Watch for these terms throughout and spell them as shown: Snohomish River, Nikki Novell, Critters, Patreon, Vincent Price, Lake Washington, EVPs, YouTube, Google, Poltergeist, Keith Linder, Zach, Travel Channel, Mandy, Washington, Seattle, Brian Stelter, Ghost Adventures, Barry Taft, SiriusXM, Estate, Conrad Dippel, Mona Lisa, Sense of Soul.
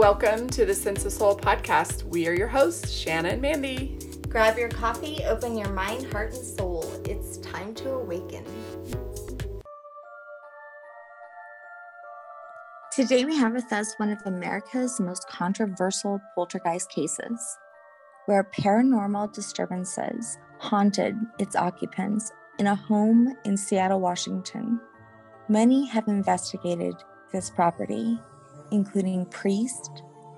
Welcome to the Sense of Soul podcast. We are your hosts, Shannon and Mandy. Grab your coffee, open your mind, heart, and soul. It's time to awaken. Today we have with us one of America's most controversial poltergeist cases, where paranormal disturbances haunted its occupants in a home in Seattle, Washington. Many have investigated this property, including priests,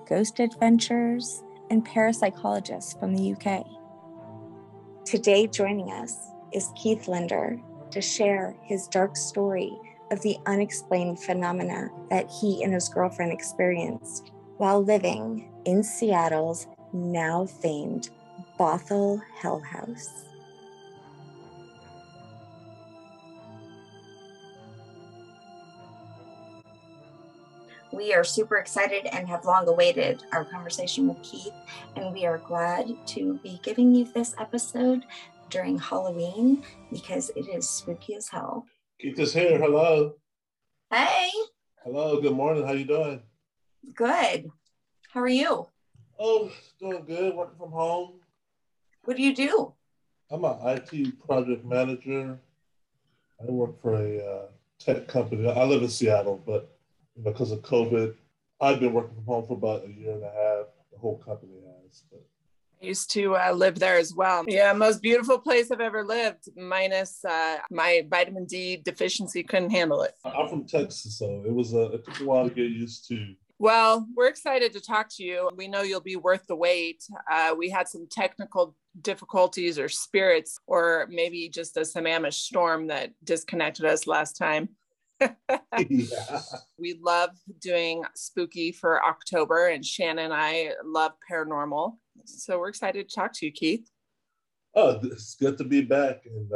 ghost adventures, and parapsychologists from the UK. Today joining us is Keith Linder to share his dark story of the unexplained phenomena that he and his girlfriend experienced while living in Seattle's now famed Bothell Hell House. We are super excited and have long awaited our conversation with Keith, and we are glad to be giving you this episode during Halloween because it is spooky as hell. Keith is here. Hello. Hey. Hello. Good morning. How you doing? Good. How are you? Oh, doing good. Working from home. What do you do? I'm an IT project manager. I work for a tech company. I live in Seattle, but because of COVID, I've been working from home for about a year and a half. The whole company has. But I used to live there as well. Yeah, most beautiful place I've ever lived, minus my vitamin D deficiency couldn't handle it. I'm from Texas, so it took a while to get used to. Well, we're excited to talk to you. We know you'll be worth the wait. We had some technical difficulties or spirits, or maybe just a Sammamish storm that disconnected us last time. Yeah. We love doing spooky for October, and Shannon and I love paranormal. So we're excited to talk to you, Keith. Oh, it's good to be back. And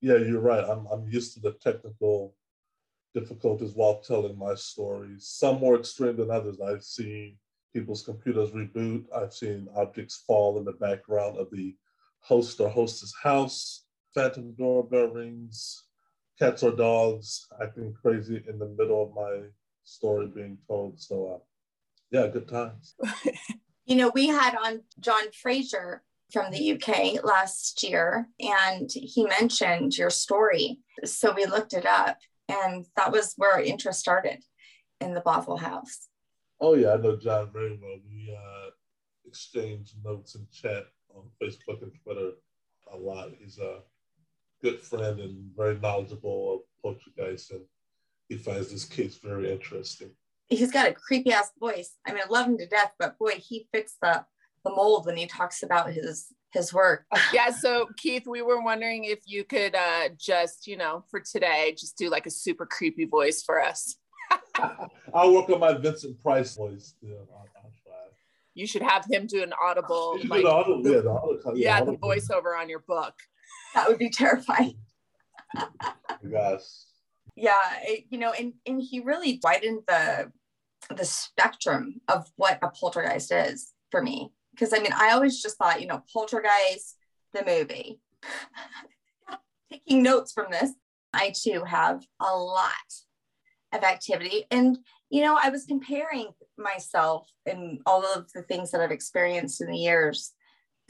yeah, you're right. I'm used to the technical difficulties while telling my stories. Some more extreme than others. I've seen people's computers reboot. I've seen objects fall in the background of the host or hostess house. Phantom doorbell rings. Cats or dogs acting crazy in the middle of my story being told. So, yeah, good times. You know, we had on John Fraser from the UK last year, and he mentioned your story. So we looked it up, and that was where our interest started in the Bothell House. Oh, yeah, I know John very well. We exchange notes and chat on Facebook and Twitter a lot. He's a good friend and very knowledgeable of poltergeist, and he finds this case very interesting. He's got a creepy ass voice. I mean, I love him to death, but boy, he fixed the mold when he talks about his work. Yeah, so Keith, we were wondering if you could just, you know, for today, just do like a super creepy voice for us. I'll work on my Vincent Price voice. Yeah, I'll try. You should have him do an audible. Like, the voiceover on your book. That would be terrifying. Yes. Yeah, you know, and he really widened the spectrum of what a poltergeist is for me. Because I mean, I always just thought, you know, Poltergeist, the movie. Taking notes from this, I too have a lot of activity. And, you know, I was comparing myself and all of the things that I've experienced in the years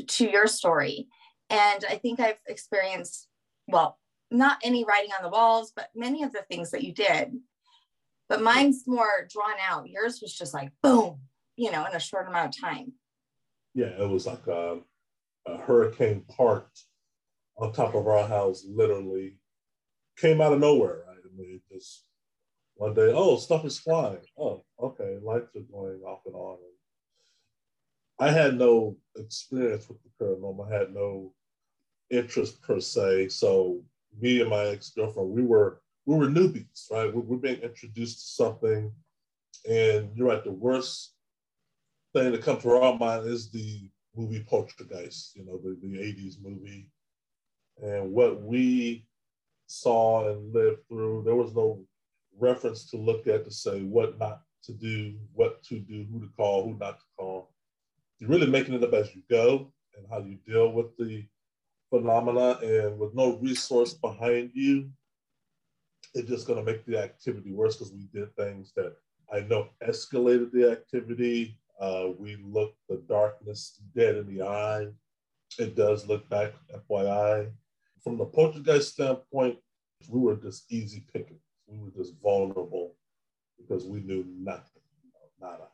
to your story. And I think I've experienced, well, not any writing on the walls, but many of the things that you did. But mine's more drawn out. Yours was just like, boom, you know, in a short amount of time. Yeah, it was like a hurricane parked on top of our house, literally came out of nowhere, right? I mean, just one day, oh, stuff is flying. Oh, okay, lights are going off and on. I had no experience with the paranormal. I had no interest per se. So me and my ex-girlfriend, we were newbies, right? We're being introduced to something. And you're right, the worst thing that comes to our mind is the movie Poltergeist, you know, the 80s movie. And what we saw and lived through, there was no reference to look at to say what not to do, what to do, who to call, who not to call. You're really making it up as you go and how you deal with the phenomena, and with no resource behind you, it's just going to make the activity worse because we did things that I know escalated the activity. We looked the darkness dead in the eye. It does look back, FYI. From the poltergeist standpoint, we were just easy pickings. We were just vulnerable because we knew nothing, nada.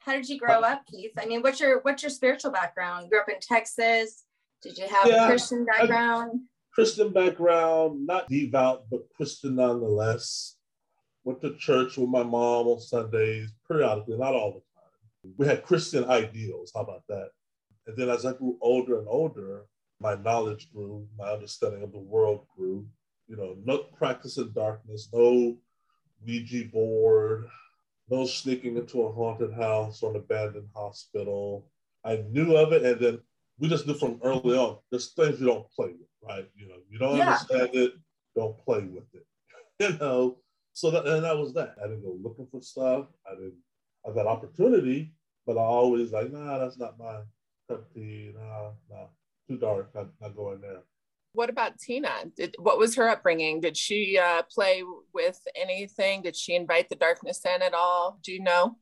How did you grow up, Keith? I mean, what's your spiritual background? You grew up in Texas. Did you have a Christian background? Christian background, not devout, but Christian nonetheless. Went to church with my mom on Sundays, periodically, not all the time. We had Christian ideals, how about that? And then as I grew older and older, my knowledge grew, my understanding of the world grew. You know, no practice in darkness, no Ouija board, no sneaking into a haunted house or an abandoned hospital. I knew of it, and then we just knew from early on, there's things you don't play with, right? You know, you don't understand it, don't play with it, you know? So that was that. I didn't go looking for stuff. I got opportunity, but I always like, nah, that's not my cup of tea, nah, too dark, I'm not going there. What about Tina? What was her upbringing? Did she play with anything? Did she invite the darkness in at all? Do you know?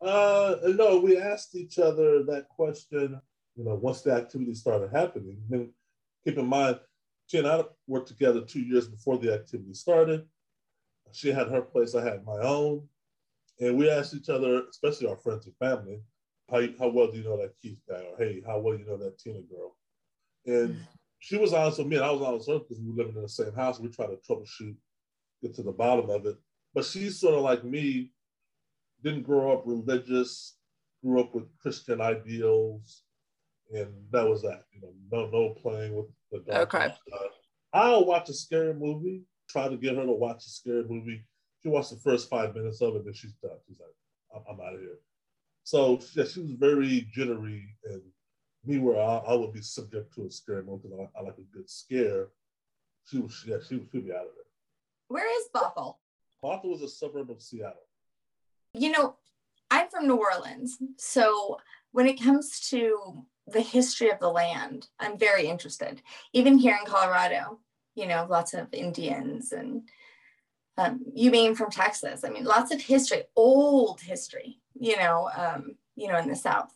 No, we asked each other that question, you know, once the activity started happening. Then keep in mind, she and I worked together 2 years before the activity started. She had her place, I had my own. And we asked each other, especially our friends and family, how well do you know that Keith guy? Or hey, how well do you know that Tina girl? And she was honest with me and I was honest with her because we were living in the same house. We tried to troubleshoot, get to the bottom of it. But she sort of like me, didn't grow up religious, grew up with Christian ideals. And that was that, you know, no playing with the dark. Okay. I'll watch a scary movie, try to get her to watch a scary movie. She watched the first 5 minutes of it, then she's done. She's like, I'm out of here. So yeah, she was very jittery and me where I would be subject to a scary movie because I like a good scare. She would be out of there. Where is Bothell? Bothell is a suburb of Seattle. You know, I'm from New Orleans. So when it comes to the history of the land, I'm very interested. Even here in Colorado, you know, lots of Indians and you being from Texas. I mean, lots of history, old history, you know, in the South.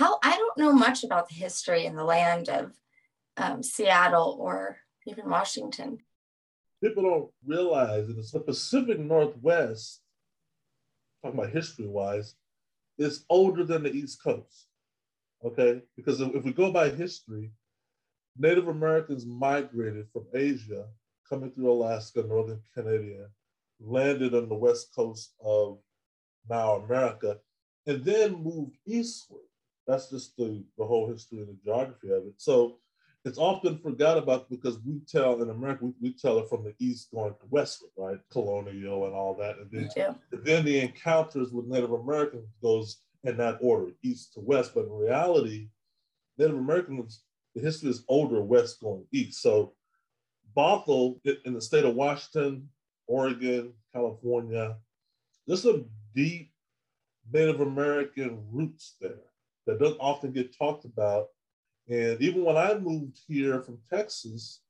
I don't know much about the history in the land of Seattle or even Washington. People don't realize that the Pacific Northwest, talking about history-wise, is older than the East Coast, okay? Because if we go by history, Native Americans migrated from Asia, coming through Alaska, northern Canada, landed on the west coast of now America, and then moved eastward. That's just the whole history and the geography of it. So it's often forgot about because we tell in America, we tell it from the east going to westward, right? Colonial and all that. And then, then the encounters with Native Americans goes in that order, east to west. But in reality, Native Americans, the history is older west going east. So Bothell in the state of Washington, Oregon, California, there's some deep Native American roots there that doesn't often get talked about. And even when I moved here from Texas,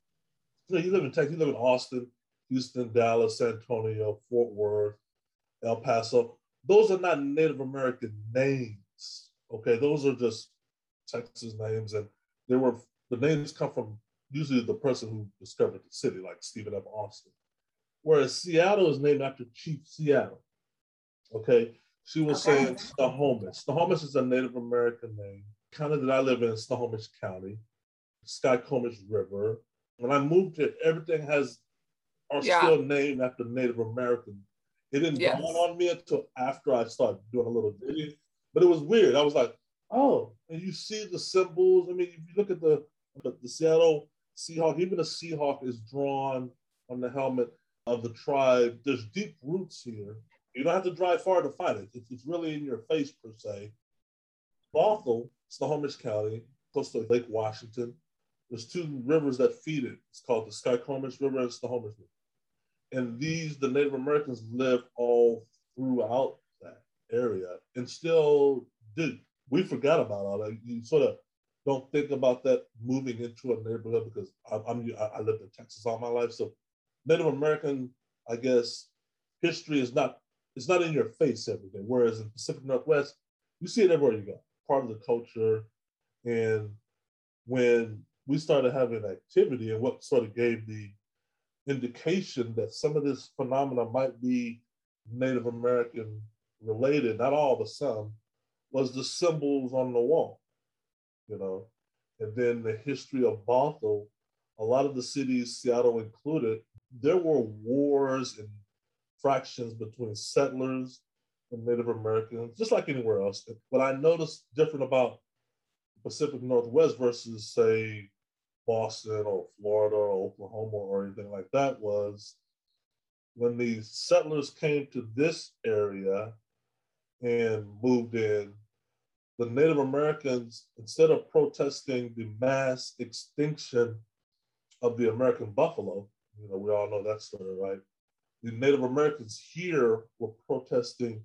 you know, you live in Texas, you live in Austin, Houston, Dallas, San Antonio, Fort Worth, El Paso. Those are not Native American names, okay? Those are just Texas names. And they were, the names come from usually the person who discovered the city, like Stephen F. Austin. Whereas Seattle is named after Chief Seattle, okay? She was saying Snohomish. Snohomish is a Native American name. County that I live in, Snohomish County, Skykomish River. When I moved here, everything still named after Native American. It didn't dawn on me until after I started doing a little digging, but it was weird. I was like, oh, and you see the symbols. I mean, if you look at the Seattle Seahawk, even the Seahawk is drawn on the helmet of the tribe. There's deep roots here. You don't have to drive far to find it. It's really in your face, per se. Bothell, Snohomish County, close to Lake Washington, there's two rivers that feed it. It's called the Skykomish River and Snohomish River. And the Native Americans live all throughout that area and still do. We forgot about all that. You sort of don't think about that moving into a neighborhood because I lived in Texas all my life. So Native American, I guess, history is not it's not in your face everything. Whereas in the Pacific Northwest, you see it everywhere you go, part of the culture. And when we started having activity, and what sort of gave the indication that some of this phenomena might be Native American related, not all, but some, was the symbols on the wall, you know? And then the history of Bothell, a lot of the cities, Seattle included, there were wars and fractions between settlers and Native Americans, just like anywhere else. But I noticed different about the Pacific Northwest versus, say, Boston or Florida or Oklahoma or anything like that was when the settlers came to this area and moved in, the Native Americans, instead of protesting the mass extinction of the American buffalo, you know, we all know that story, right? The Native Americans here were protesting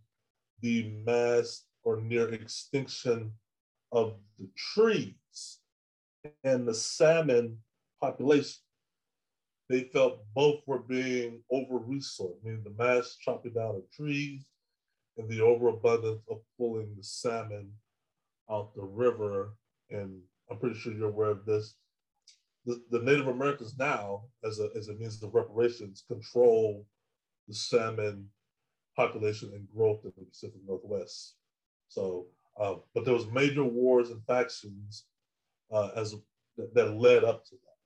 the mass or near extinction of the trees and the salmon population. They felt both were being over-resourced, meaning the mass chopping down of trees and the overabundance of pulling the salmon out the river. And I'm pretty sure you're aware of this. The Native Americans now, as a means of reparations, control the salmon population and growth in the Pacific Northwest. So, but there was major wars and factions that led up to that.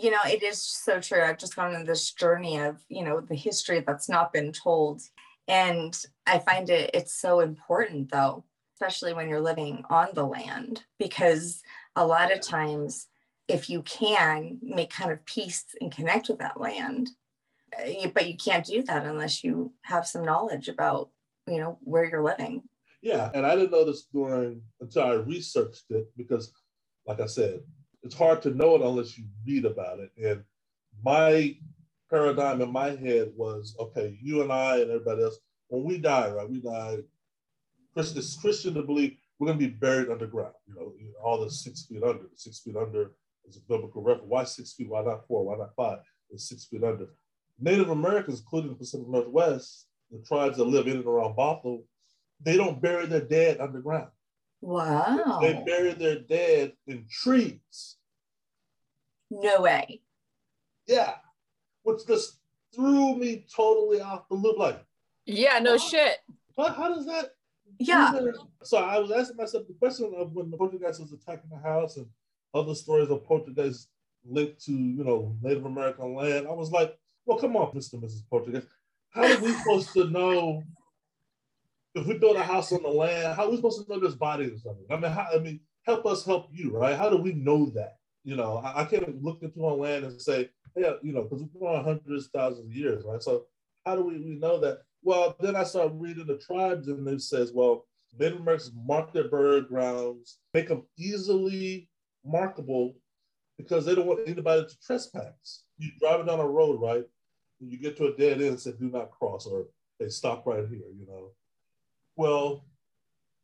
You know, it is so true. I've just gone on this journey of, you know, the history that's not been told. And I find it's so important though, especially when you're living on the land, because a lot of times, if you can make kind of peace and connect with that land, but you can't do that unless you have some knowledge about, you know, where you're living. Yeah, and I didn't know this until I researched it, because like I said, it's hard to know it unless you read about it. And my paradigm in my head was, okay, you and I and everybody else, when we die, right, it's Christian to believe we're going to be buried underground, you know, all the 6 feet under. 6 feet under is a biblical reference. Why 6 feet? Why not 4? Why not 5? It's 6 feet under. Native Americans, including the Pacific Northwest, the tribes that live in and around Bothell, they don't bury their dead underground. Wow. They bury their dead in trees. No way. Yeah. Which just threw me totally off the loop. Like, yeah, no shit. How does that? Yeah. So I was asking myself the question of when the Poltergeist was attacking the house and other stories of Poltergeist linked to, you know, Native American land. I was like, well, come on, Mr. and Mrs. Poltergeist. How are we supposed to know if we build a house on the land? How are we supposed to know there's bodies or something? I mean, help us help you, right? How do we know that? You know, I can't look into our land and say, yeah, you know, because we've been on hundreds, thousands of years, right? So how do we know that? Well, then I started reading the tribes, and it says, well, Native Americans mark their burial grounds, make them easily markable because they don't want anybody to trespass. You're driving down a road, right? And you get to a dead end and say, do not cross, or they stop right here, you know. Well,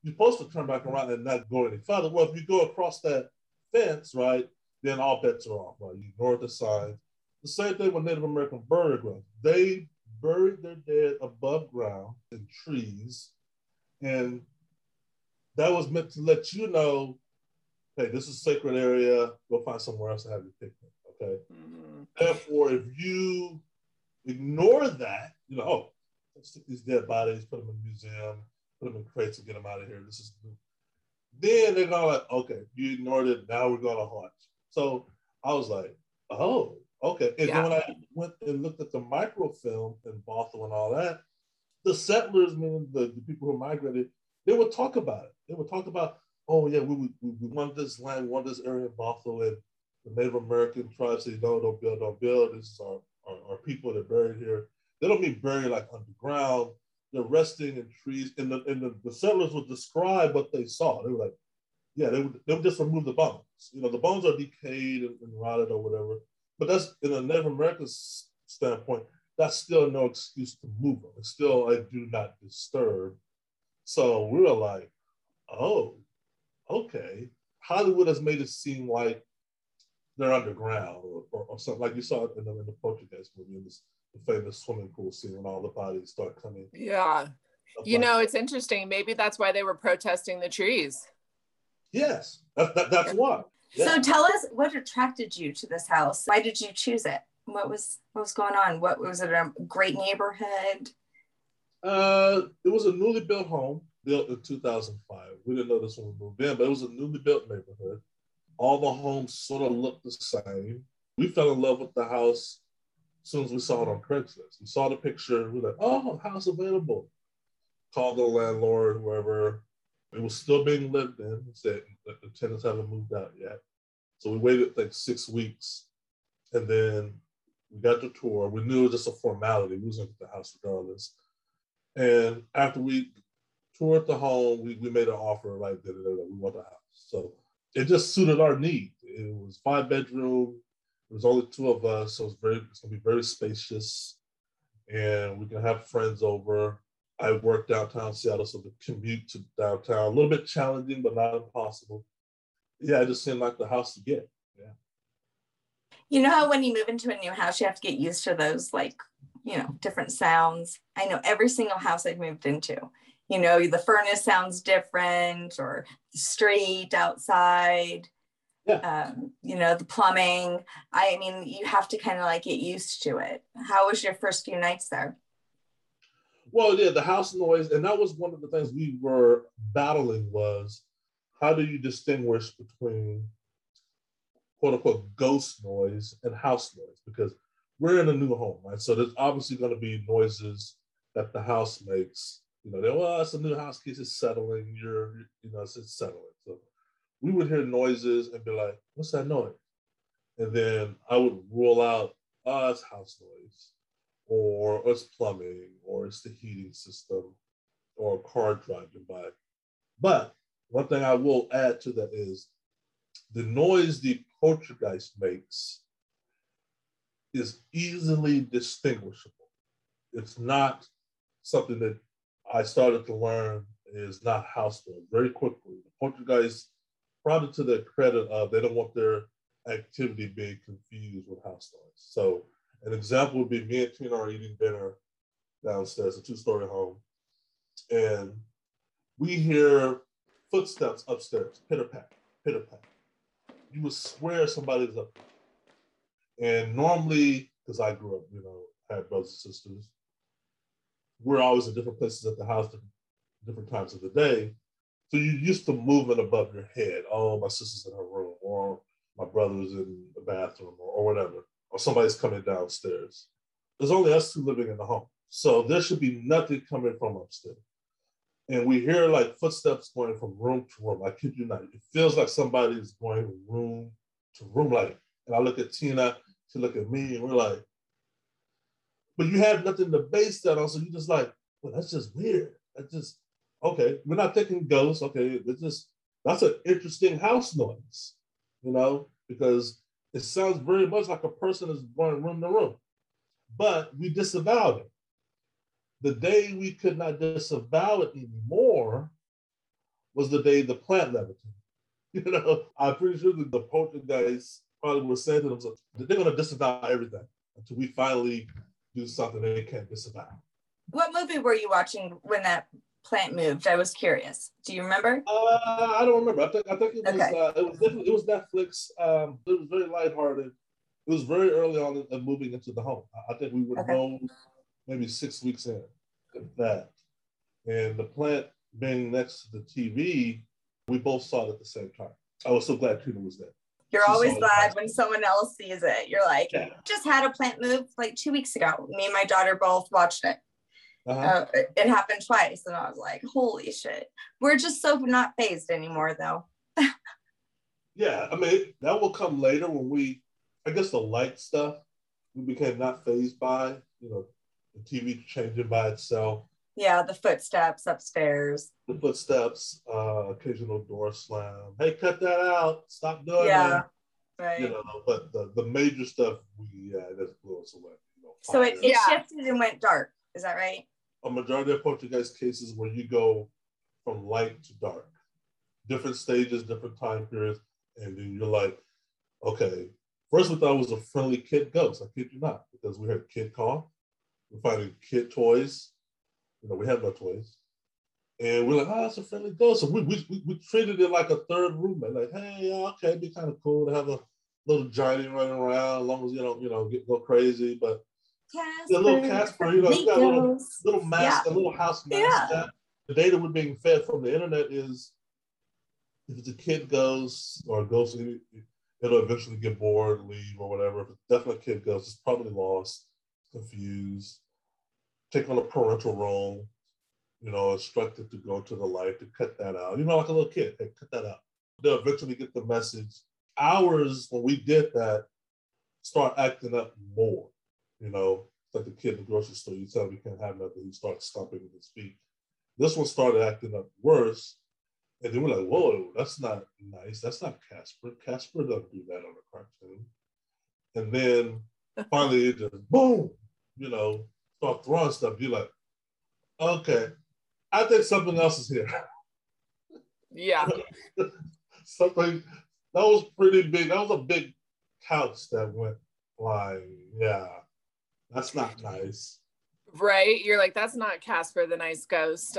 you're supposed to turn back around and not go any further. Well, if you go across that fence, right, then all bets are off, right? You ignore the signs. The same thing with Native American burial grounds. They buried their dead above ground in trees, and that was meant to let you know, hey, this is a sacred area, go find somewhere else to have your picnic, okay? Mm-hmm. Therefore, if you ignore that, you know, oh, let's stick these dead bodies, put them in a museum, put them in crates and get them out of here, this is new. Then they're going like, okay, you ignored it, now we're going to haunt you. So I was like, oh, okay. And then when I went and looked at the microfilm in Bothell and all that, the settlers, meaning the people who migrated, they would talk about it. They would talk about, oh yeah, we want this land, we want this area in Bothell, and the Native American tribes say, no, don't build, don't build. This is our people that are buried here. They don't mean buried like underground. They're resting in trees. And the settlers would describe what they saw. They were like, yeah, they would just remove the bones. You know, the bones are decayed and rotted or whatever. But that's, in a Native American standpoint, that's still no excuse to move them. It's still a do not disturb. So we were like, oh, okay. Hollywood has made it seem like they're underground or something, like you saw in the Portuguese movie, in this the famous swimming pool scene when all the bodies start coming. Yeah. You know, it's interesting. Maybe that's why they were protesting the trees. Yes, that's why. Yeah. So tell us, what attracted you to this house? Why did you choose it? What was going on? What was it, a great neighborhood? It was a newly built home, built in 2005. We didn't know this when we moved in, but it was a newly built neighborhood. All the homes sort of looked the same. We fell in love with the house as soon as we saw it on Craigslist. We saw the picture, we were like, oh, house available. Called the landlord, whoever. It was still being lived in. He said that the tenants haven't moved out yet. So we waited like 6 weeks, and then we got the tour. We knew it was just a formality. We was going to get the house regardless. And after we toured the home, we made an offer right there that we want the house. So it just suited our need. It was 5-bedroom. There was only 2 of us, so it's going to be very spacious, and we can have friends over. I work downtown Seattle, so the commute to downtown, a little bit challenging, but not impossible. Yeah, it just seemed like the house to get. Yeah. You know how when you move into a new house, you have to get used to those, like, you know, different sounds. I know every single house I've moved into, you know, the furnace sounds different, or the street outside, yeah. You know, the plumbing. I mean, you have to kind of like get used to it. How was your first few nights there? Well, yeah, the house noise, and that was one of the things we were battling was, how do you distinguish between quote-unquote ghost noise and house noise? Because we're in a new home, right? So there's obviously going to be noises that the house makes. You know, well, it's a new house, kids, it's settling. It's settling. So we would hear noises and be like, what's that noise? And then I would rule out, it's house noise. Or it's plumbing, or it's the heating system, or a car driving by. But one thing I will add to that is the noise the poltergeist makes is easily distinguishable. It's not something that I started to learn is not house noise very quickly. The poltergeist, probably to their credit, they don't want their activity being confused with house noise. So an example would be me and Tina are eating dinner downstairs, a 2-story home, and we hear footsteps upstairs, pitter-pat, pitter-pat. You would swear somebody's up there. And normally, because I grew up, you know, I had brothers and sisters, we're always in different places at the house, different times of the day, so you're used to movement above your head. Oh, my sister's in her room, or my brother's in the bathroom, or whatever. Or somebody's coming downstairs. There's only us 2 living in the home. So there should be nothing coming from upstairs. And we hear like footsteps going from room to room. I kid you not. It feels like somebody's going room to room. Like, and I look at Tina, she look at me, and we're like, but you have nothing to base that on. So you're just like, well, that's just weird. That's just, okay. We're not thinking ghosts. Okay. That's an interesting house noise, you know, because it sounds very much like a person is going room to room, but we disavowed it. The day we could not disavow it anymore was the day the plant levitated. You know, I'm pretty sure that the poltergeist probably were saying to themselves, they're going to disavow everything until we finally do something that they can't disavow. What movie were you watching when that plant moved? I was curious. Do you remember? I don't remember. I think it was okay. It was Netflix. It was very lighthearted. It was very early on in moving into the home. I think we were known maybe 6 weeks in that, and the plant being next to the TV, we both saw it at the same time. I was so glad Tina was there. You're she always glad when someone else sees it. You're like, yeah. Just had a plant move like 2 weeks ago. Me and my daughter both watched it. Uh-huh. It happened twice, and I was like, holy shit. We're just so not phased anymore, though. Yeah, I mean, that will come later when the light stuff, we became not phased by, you know, the TV changing by itself. Yeah, the footsteps upstairs. The footsteps, occasional door slam. Hey, cut that out. Stop doing that. Yeah, right. You know, but the major stuff, that blew us away. You know, so it shifted and went dark. Is that right? A majority of poltergeist cases where you go from light to dark, different stages, different time periods, and then you're like, okay. First we thought it was a friendly kid ghost. I kid you not, because we heard kid call. We're finding kid toys. You know, we have no toys. And we're like, oh, it's a friendly ghost. So we treated it like a third roommate. Like, hey, okay, it'd be kind of cool to have a little Johnny running around, as long as you don't, you know, go crazy. But Casper, yeah, little Casper, you know, he's got a little mask, yeah. A little house mask. Yeah. The data we're being fed from the internet is, if it's a kid ghost or a ghost, it'll eventually get bored, leave, or whatever. If it's definitely a kid ghost, it's probably lost, confused, taking on a parental role, you know, instructed to go to the light, to cut that out. You know, like a little kid, hey, cut that out. They'll eventually get the message. Ours, when we did that, start acting up more. You know, it's like the kid in the grocery store, you tell him you can't have nothing, he starts stomping with his feet. This one started acting up worse. And then we're like, whoa, that's not nice. That's not Casper. Casper doesn't do that on a cartoon. And then finally it just, boom, you know, start throwing stuff. You're like, okay, I think something else is here. Yeah. Something, that was pretty big. That was a big couch that went flying. Yeah, that's not nice. Right, you're like, that's not Casper the Nice Ghost.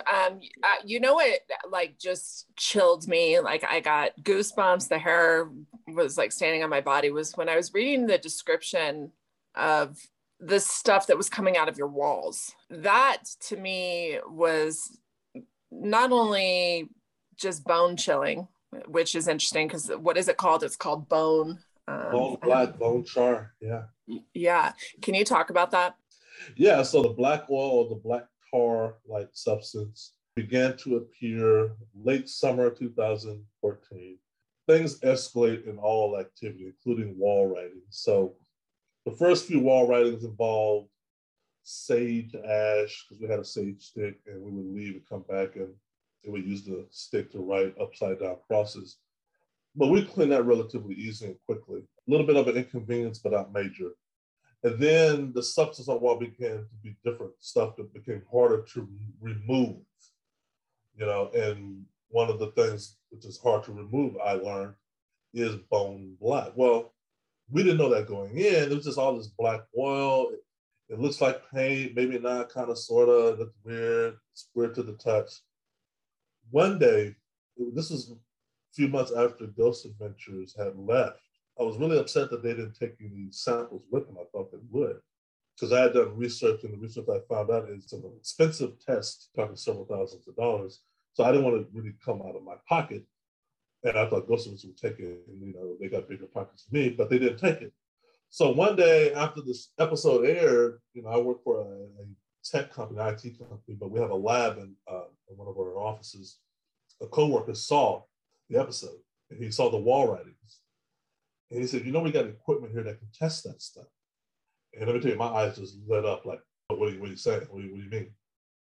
You know what, like, just chilled me, like I got goosebumps, the hair was like standing on my body, was when I was reading the description of the stuff that was coming out of your walls. That to me was not only just bone chilling, which is interesting because what is it called? It's called bone. Bone char, yeah. Yeah, can you talk about that? Yeah, so the black oil or the black tar-like substance began to appear late summer 2014. Things escalate in all activity, including wall writing. So the first few wall writings involved sage ash, because we had a sage stick and we would leave and come back and they would use the stick to write upside down crosses. But we cleaned that relatively easily and quickly. A little bit of an inconvenience, but not major. And then the substance on wall began to be different stuff that became harder to remove, you know, and one of the things which is hard to remove, I learned, is bone black. Well, we didn't know that going in. It was just all this black oil. It looks like paint, maybe not, kind of, sort of, looks weird. It's weird to the touch. One day, this was a few months after Ghost Adventures had left, I was really upset that they didn't take any samples with them. I thought they would, because I had done research, and the research I found out is an expensive test, talking several thousands of dollars. So I didn't want to really come out of my pocket. And I thought Ghost would take it, and you know, they got bigger pockets than me, but they didn't take it. So one day after this episode aired, you know, I work for a tech company, an IT company, but we have a lab in one of our offices. A coworker saw the episode, and he saw the wall writings. And he said, you know, we got equipment here that can test that stuff. And let me tell you, my eyes just lit up like, what are you saying? What do you mean?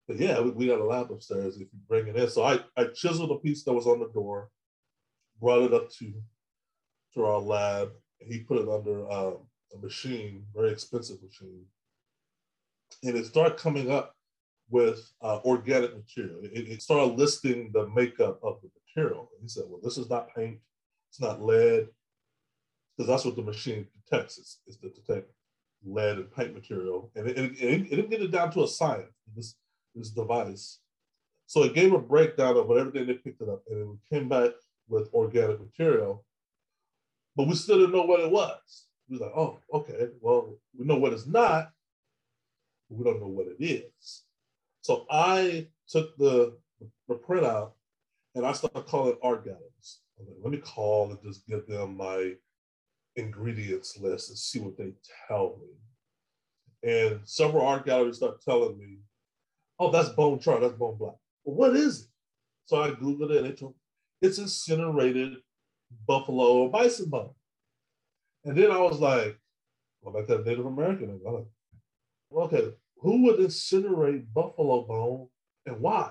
But yeah, we got a lab upstairs if you bring it in. So I chiseled a piece that was on the door, brought it up to our lab. And he put it under a machine, very expensive machine. And it started coming up with organic material. It started listing the makeup of the material. And he said, well, this is not paint. It's not lead. Because that's what the machine detects, is to detect lead and paint material. And it get it down to a science, this device. So it gave a breakdown of everything they picked it up, and it came back with organic material, but we still didn't know what it was. We were like, oh, okay, well, we know what it's not, but we don't know what it is. So I took the printout, and I started calling art galleries. I was like, let me call and just give them my ingredients list and see what they tell me. And several art galleries start telling me, oh, that's bone char, that's bone black. Well, what is it? So I Googled it, and it told me it's incinerated buffalo or bison bone. And then I was like, what about that Native American? And I'm like, okay, who would incinerate buffalo bone and why?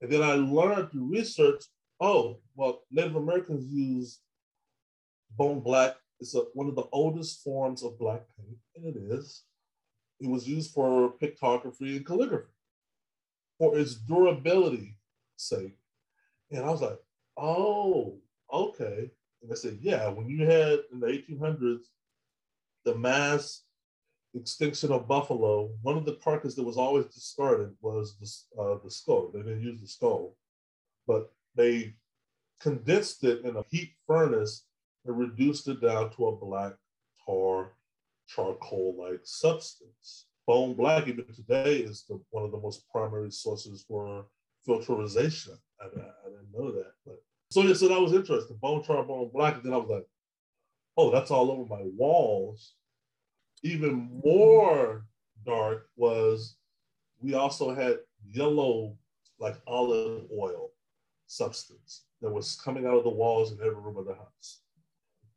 And then I learned through research, oh, well, Native Americans use bone black. It's one of the oldest forms of black paint, and it is. It was used for pictography and calligraphy for its durability sake. And I was like, oh, okay. And I said, yeah, when you had in the 1800s, the mass extinction of buffalo, one of the carcasses that was always discarded was the skull. They didn't use the skull, but they condensed it in a heat furnace and reduced it down to a black tar, charcoal-like substance. Bone black, even today, is one of the most primary sources for filterization. I didn't know that. But so that was interesting. Bone char, bone black. And then I was like, oh, that's all over my walls. Even more dark was we also had yellow, like olive oil substance that was coming out of the walls in every room of the house.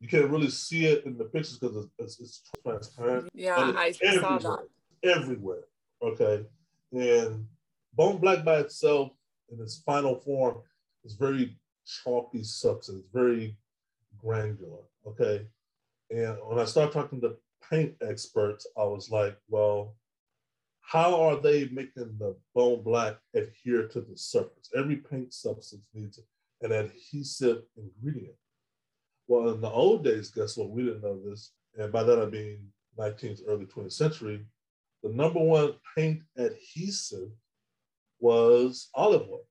You can't really see it in the pictures because it's transparent. Yeah, I saw that. Everywhere, okay? And bone black by itself in its final form is very chalky substance, very granular, okay? And when I started talking to paint experts, I was like, well, how are they making the bone black adhere to the surface? Every paint substance needs an adhesive ingredient. Well, in the old days, guess what? We didn't know this. And by that, I mean 19th, early 20th century. The number one paint adhesive was olive oil.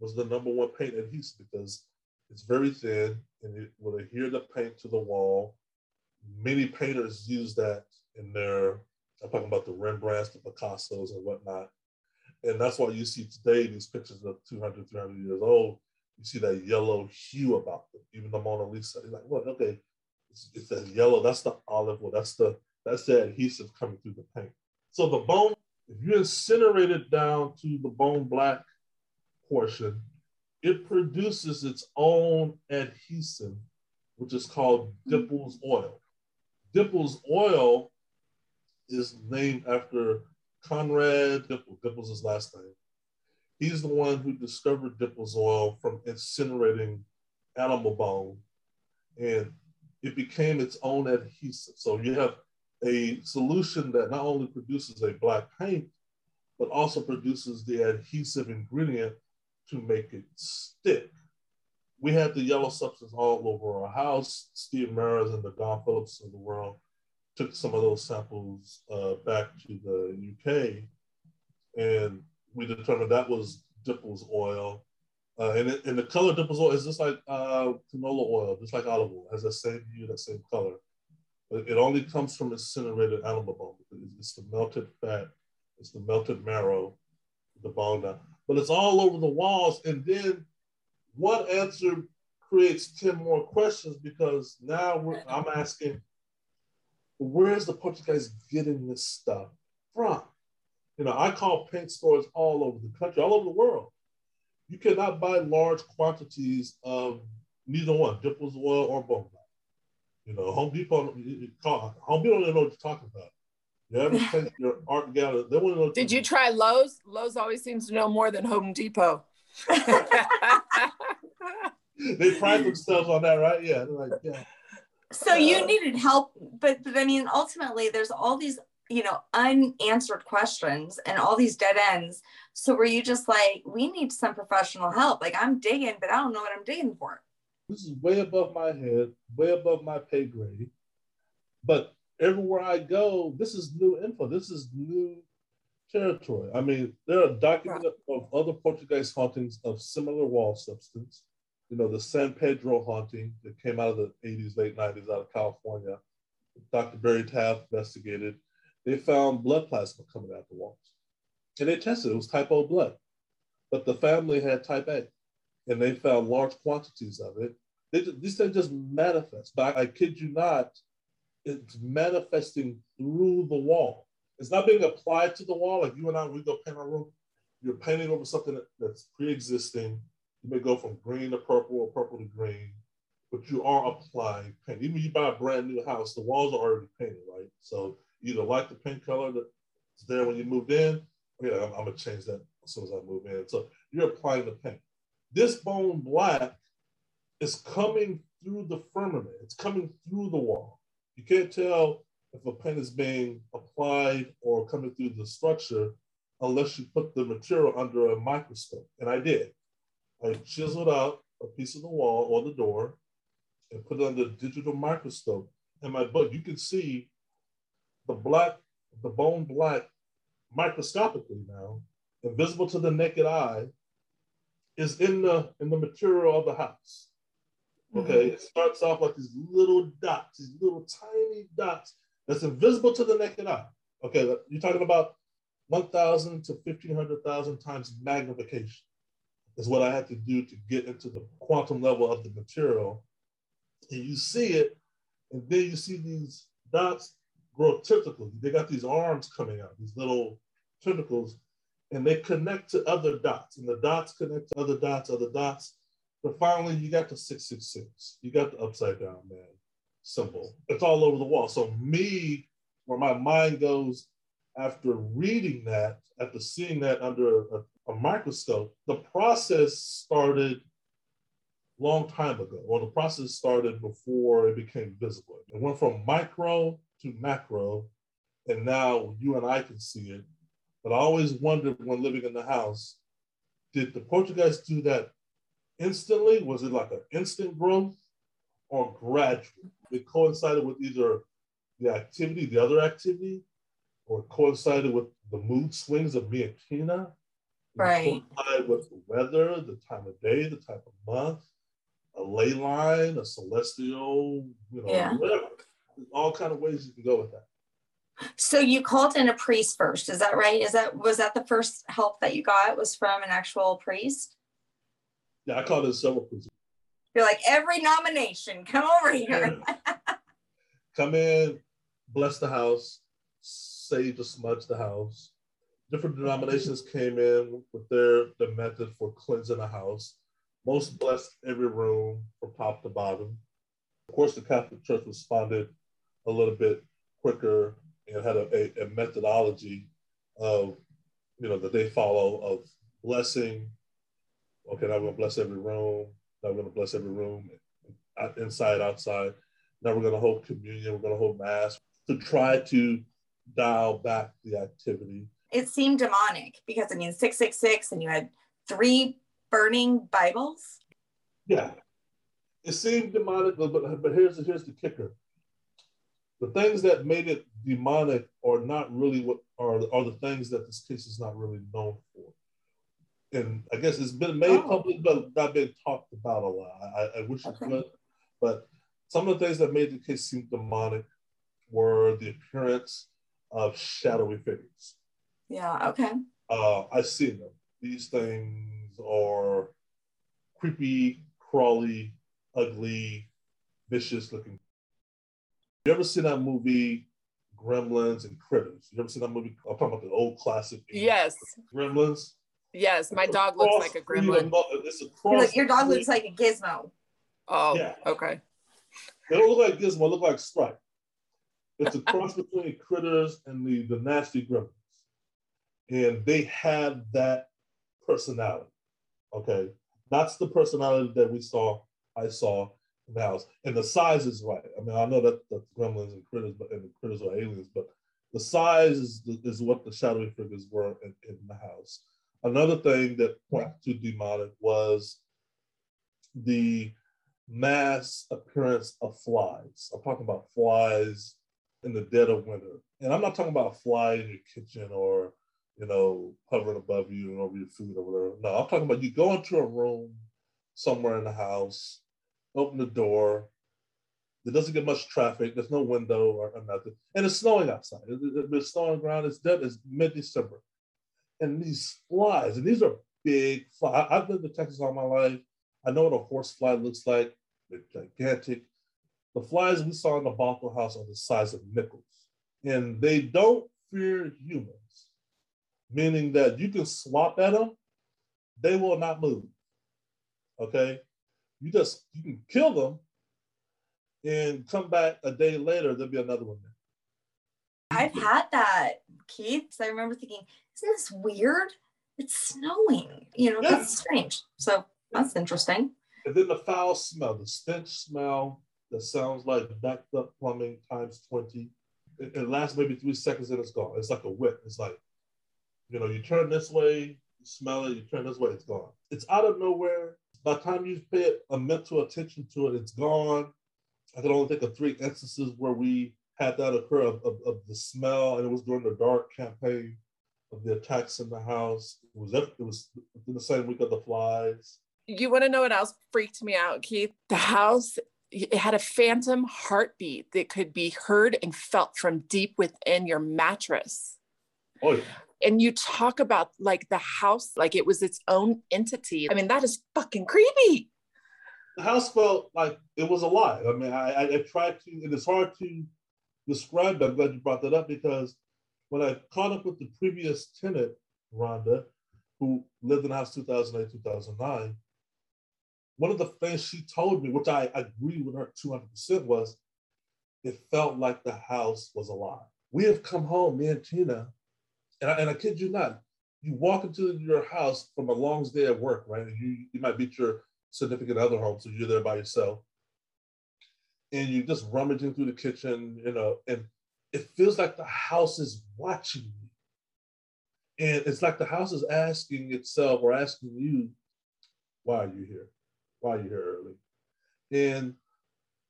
Was the number one paint adhesive because it's very thin and it will adhere the paint to the wall. Many painters use that in their, I'm talking about the Rembrandts, the Picassos and whatnot. And that's why you see today these pictures of 200, 300 years old, you see that yellow hue about them, even the Mona Lisa. You're like, well, okay, it's that yellow, that's the olive oil, that's the adhesive coming through the paint. So the bone, if you incinerate it down to the bone black portion, it produces its own adhesive, which is called Dippel's oil. Dippel's oil is named after Conrad Dippel. Dippel's his last name. He's the one who discovered Dippel's oil from incinerating animal bone, and it became its own adhesive. So you have a solution that not only produces a black paint, but also produces the adhesive ingredient to make it stick. We had the yellow substance all over our house. Steve Mera and the Don Philips of the world took some of those samples back to the UK, and we determined that was Dippel's oil. And the color Dippel's oil is just like canola oil, just like olive oil, has that same hue, that same color. It only comes from incinerated animal bone. It's the melted fat, it's the melted marrow, the bone now. But it's all over the walls. And then one answer creates 10 more questions because now I'm asking, where is the Portuguese getting this stuff from? You know, I call paint stores all over the country, all over the world. You cannot buy large quantities of neither one, Dippel's oil or bone black. You know, Home Depot don't know what you're talking about. You ever take your art gallery, they wouldn't know. Did you try Lowe's? Lowe's always seems to know more than Home Depot. They pride themselves on that, right? Yeah, they're like, yeah. So you needed help, but I mean, ultimately, there's all these, you know, unanswered questions and all these dead ends. So were you just like, we need some professional help? Like, I'm digging, but I don't know what I'm digging for. This is way above my head, way above my pay grade. But everywhere I go, this is new info. This is new territory. I mean, there are documents of other Portuguese hauntings of similar wall substance. You know, the San Pedro haunting that came out of the 80s, late 90s out of California. Dr. Barry Taft investigated. They found blood plasma coming out the walls. And they tested it. It was type O blood. But the family had type A. And they found large quantities of it. These things just manifest. But I kid you not, it's manifesting through the wall. It's not being applied to the wall. Like you and I, we go paint our room. You're painting over something that's pre-existing. You may go from green to purple or purple to green, but you are applying paint. Even if you buy a brand new house, the walls are already painted, right? So you either like the paint color that's there when you moved in. Yeah, I'm going to change that as soon as I move in. So you're applying the paint. This bone black is coming through the firmament. It's coming through the wall. You can't tell if a paint is being applied or coming through the structure unless you put the material under a microscope. And I did. I chiseled out a piece of the wall or the door and put it under a digital microscope. In my book, you can see the bone black, microscopically now, invisible to the naked eye, is in the material of the house. Okay, mm-hmm. It starts off like these little dots, these little tiny dots that's invisible to the naked eye. Okay, you're talking about 1,000 to 1,500,000 times magnification is what I had to do to get into the quantum level of the material. And you see it, and then you see these dots grow tentacles. They got these arms coming out, these little tentacles, and they connect to other dots, and the dots connect to other dots, but finally you got the 666. You got the upside down man symbol. It's all over the wall. So me, where my mind goes after reading that, after seeing that under a microscope, the process started long time ago, or the process started before it became visible. It went from micro to macro, and now you and I can see it. But I always wondered when living in the house, did the Poltergeist do that instantly? Was it like an instant growth or gradual? It coincided with either the other activity, or it coincided with the mood swings of me and Tina. Right. Coincided with the weather, the time of day, the type of month, a ley line, a celestial, whatever. There's all kind of ways you can go with that. So you called in a priest first, is that right? Was that the first help that you got, was from an actual priest? Yeah, I called in several priests. You're like, every nomination, come over here. Come in, bless the house, save or smudge the house. Different denominations came in with their method for cleansing a house. Most blessed every room from top to bottom. Of course, the Catholic Church responded a little bit quicker and had a methodology of, that they follow of blessing. Okay, now we're gonna bless every room. Inside, outside. Now we're gonna hold communion. We're gonna hold mass to try to dial back the activity. It seemed demonic because 666, and you had 3 burning Bibles. Yeah, it seemed demonic, but here's the kicker. The things that made it demonic are not really are the things that this case is not really known for. And I guess it's been made public, but not been talked about a lot. I wish it could, but some of the things that made the case seem demonic were the appearance of shadowy figures. Yeah, okay. I've seen them. These things are creepy, crawly, ugly, vicious looking. You ever seen that movie, Gremlins and Critters? You ever seen that movie? I'm talking about the old classic. Yes. Gremlins. Yes, my dog looks like a gremlin. It's a cross. Your dog looks like a gizmo. Oh, yeah. Okay. They don't look like gizmo, they look like Stripe. It's a cross between Critters and the nasty Gremlins. And they have that personality, okay? That's the personality that I saw. And the size is right. I mean, I know that that's Gremlins and Critters, and the Critters are aliens, but the size is what the shadowy figures were in the house. Another thing that pointed to demonic was the mass appearance of flies. I'm talking about flies in the dead of winter. And I'm not talking about a fly in your kitchen or, hovering above you and over your food or whatever. No, I'm talking about you go into a room somewhere in the house, open the door. There doesn't get much traffic. There's no window or nothing. And it's snowing outside. It's snowing ground. It's dead. It's mid-December. And these flies, and these are big flies. I've lived in Texas all my life. I know what a horse fly looks like. They're gigantic. The flies we saw in the Bothell house are the size of nickels. And they don't fear humans, meaning that you can swap at them. They will not move, okay? You can kill them and come back a day later, there'll be another one there. I've had that, Keith. So I remember thinking, isn't this weird? It's snowing, That's strange. So that's interesting. And then the foul smell, the stench smell that sounds like backed up plumbing times 20. It lasts maybe 3 seconds and it's gone. It's like a whip. It's like, you turn this way, you smell it, you turn this way, it's gone. It's out of nowhere. By the time you pay a mental attention to it, it's gone. I can only think of 3 instances where we had that occur of the smell, and it was during the dark campaign of the attacks in the house. It was in the same week of the flies. You want to know what else freaked me out, Keith? The house, it had a phantom heartbeat that could be heard and felt from deep within your mattress. Oh, yeah. And you talk about like the house, like it was its own entity. I mean, that is fucking creepy. The house felt like it was alive. I mean, I tried to, and it's hard to describe that. I'm glad you brought that up, because when I caught up with the previous tenant, Rhonda, who lived in the house 2008, 2009, one of the things she told me, which I agree with her 200%, was it felt like the house was alive. We have come home, me and Tina, and I kid you not, you walk into your house from a long day at work, right? And you might beat your significant other home, so you're there by yourself. And you're just rummaging through the kitchen, you know, and it feels like the house is watching you. And it's like the house is asking itself or asking you, why are you here? Why are you here early? And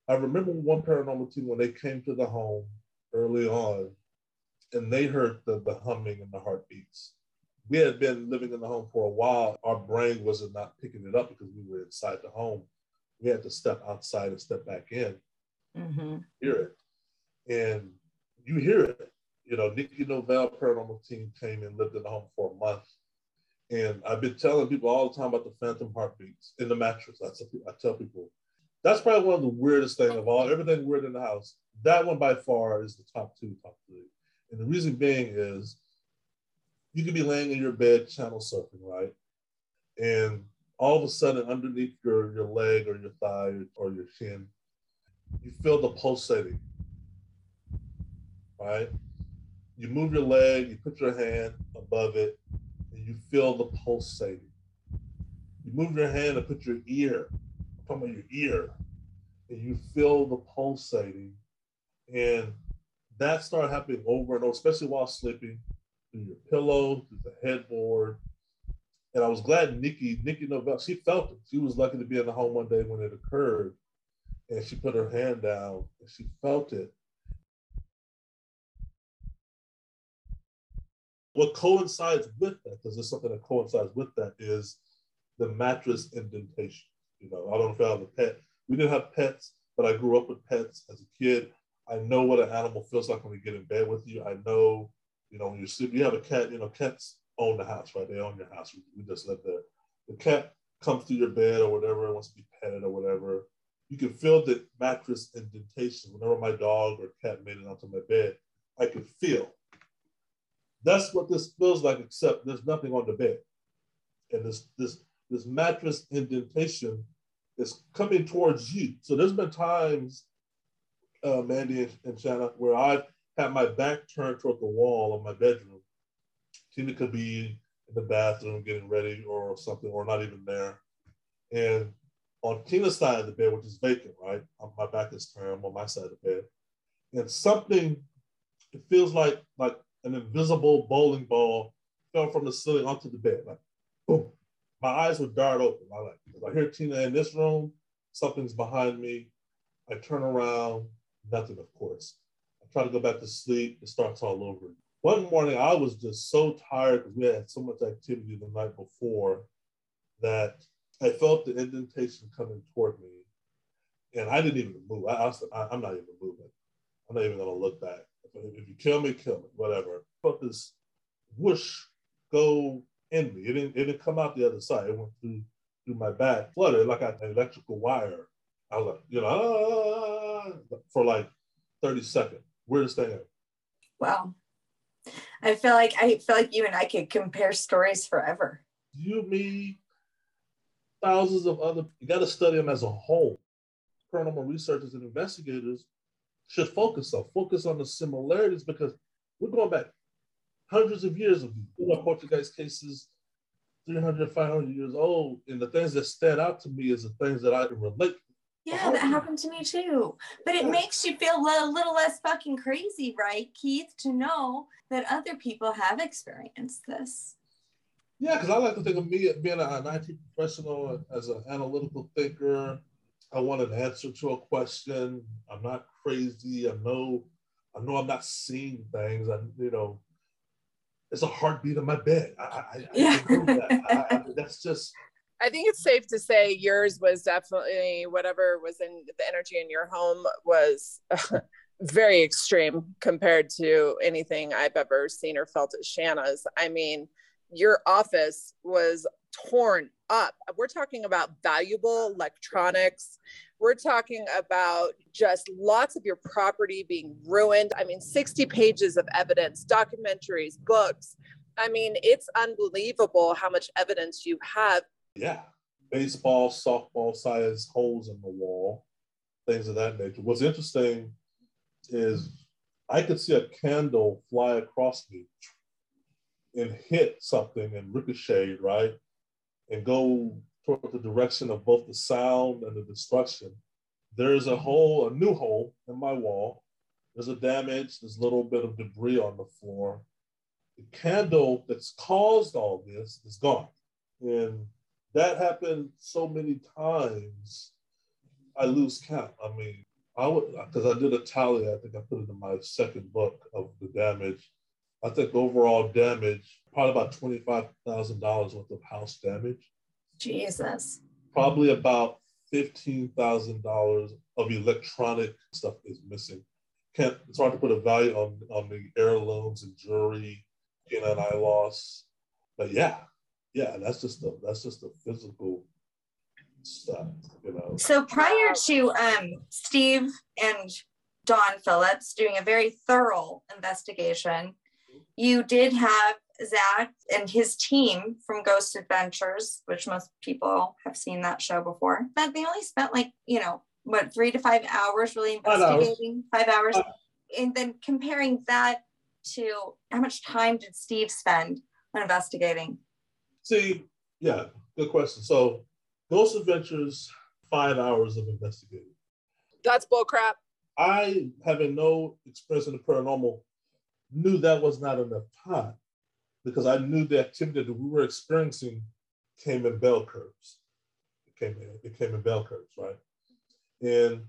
I remember one paranormal team, when they came to the home early on, and they heard the humming and the heartbeats. We had been living in the home for a while. Our brain wasn't not picking it up because we were inside the home. We had to step outside and step back in, mm-hmm. Hear it. And you hear it. You know, Nikki Novell paranormal team came and lived in the home for a month. And I've been telling people all the time about the phantom heartbeats in the mattress. I tell people, that's probably one of the weirdest things of all, everything weird in the house. That one by far is the top three. And the reason being is, you could be laying in your bed channel surfing, right? And all of a sudden, underneath your leg or your thigh or your shin, you feel the pulsating, right? You move your leg, you put your hand above it, and you feel the pulsating. You move your hand and put your ear, I'm talking about your ear, and you feel the pulsating. And that started happening over and over, especially while sleeping, through your pillow, through the headboard. And I was glad Nikki Novell, she felt it. She was lucky to be in the home one day when it occurred. And she put her hand down and she felt it. What coincides with that, because there's something that coincides with that, is the mattress indentation. You know, I don't know if I have a pet. We didn't have pets, but I grew up with pets as a kid. I know what an animal feels like when we get in bed with you. I know, you know, when you sleep, you have a cat, you know, cats own the house, right? They own your house. We just let the cat comes through your bed or whatever, wants to be petted or whatever. You can feel the mattress indentation. Whenever my dog or cat made it onto my bed, I could feel. That's what this feels like, except there's nothing on the bed. And this mattress indentation is coming towards you. So there's been times, Mandy and Shannon, where I've had my back turned toward the wall of my bedroom. Tina could be in the bathroom getting ready or something, or not even there. And on Tina's side of the bed, which is vacant, right? My back is turned, I'm on my side of the bed. And something, it feels like an invisible bowling ball fell from the ceiling onto the bed, like boom. My eyes would dart open. I like, if I hear Tina in this room, something's behind me. I turn around, nothing, of course. I try to go back to sleep, it starts all over. One morning, I was just so tired because we had so much activity the night before that I felt the indentation coming toward me. And I didn't even move. I said, I'm not even moving. I'm not even going to look back. If you kill me, whatever. I felt this whoosh go in me. It didn't come out the other side. It went through my back, flooded like an electrical wire. I was like, you know, for like 30 seconds. Weirdest thing ever. Wow. I feel like you and I could compare stories forever. You, me, thousands of other, you got to study them as a whole. Paranormal researchers and investigators should focus on the similarities, because we're going back hundreds of years of Portuguese cases, 300, 500 years old. And the things that stand out to me is the things that I can relate. Yeah, that happened to me too. But it makes you feel a little less fucking crazy, right, Keith, to know that other people have experienced this. Yeah, because I like to think of me as being an IT professional, as an analytical thinker. I want an answer to a question. I'm not crazy. I know I know I'm not seeing things. It's a heartbeat in my bed. I know that. That's just. I think it's safe to say yours was definitely whatever was in the energy in your home was very extreme compared to anything I've ever seen or felt at Shanna's. I mean, your office was torn up. We're talking about valuable electronics. We're talking about just lots of your property being ruined. I mean, 60 pages of evidence, documentaries, books. I mean, it's unbelievable how much evidence you have. Yeah. Baseball, softball sized holes in the wall, things of that nature. What's interesting is I could see a candle fly across me and hit something and ricochet, right? And go toward the direction of both the sound and the destruction. There's a new hole in my wall. There's a damage, there's a little bit of debris on the floor. The candle that's caused all this is gone. And that happened so many times, I lose count. I mean, because I did a tally, I think I put it in my second book of the damage. I think overall damage, probably about $25,000 worth of house damage. Jesus. Probably about $15,000 of electronic stuff is missing. It's hard to put a value on the heirlooms and jewelry, and I lost. But yeah, that's just the physical stuff, So prior to Steve and Don Phillips doing a very thorough investigation, you did have Zach and his team from Ghost Adventures, which most people have seen that show before. But they only spent 3 to 5 hours really investigating, 5 hours. And then comparing that to how much time did Steve spend on investigating? See, yeah, good question. So Ghost Adventures, 5 hours of investigating. That's bullcrap. I, having no experience in the paranormal, knew that was not enough time because I knew the activity that we were experiencing came in bell curves. It came in bell curves, right? And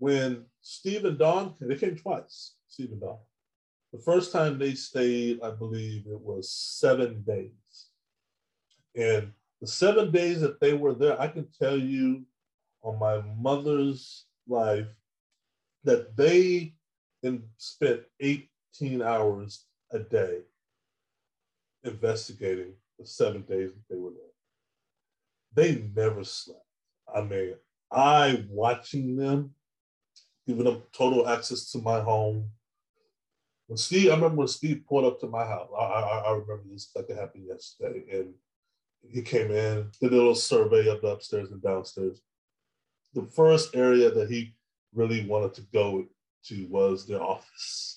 when Steve and Don, they came twice, Steve and Don. The first time they stayed, I believe it was 7 days. And the 7 days that they were there, I can tell you on my mother's life that they spent 18 hours a day investigating the 7 days that they were there. They never slept. I mean, I watching them, giving them total access to my home. I remember when Steve pulled up to my house. I remember this like it happened yesterday. And he came in, did a little survey of the upstairs and downstairs. The first area that he really wanted to go to was their office.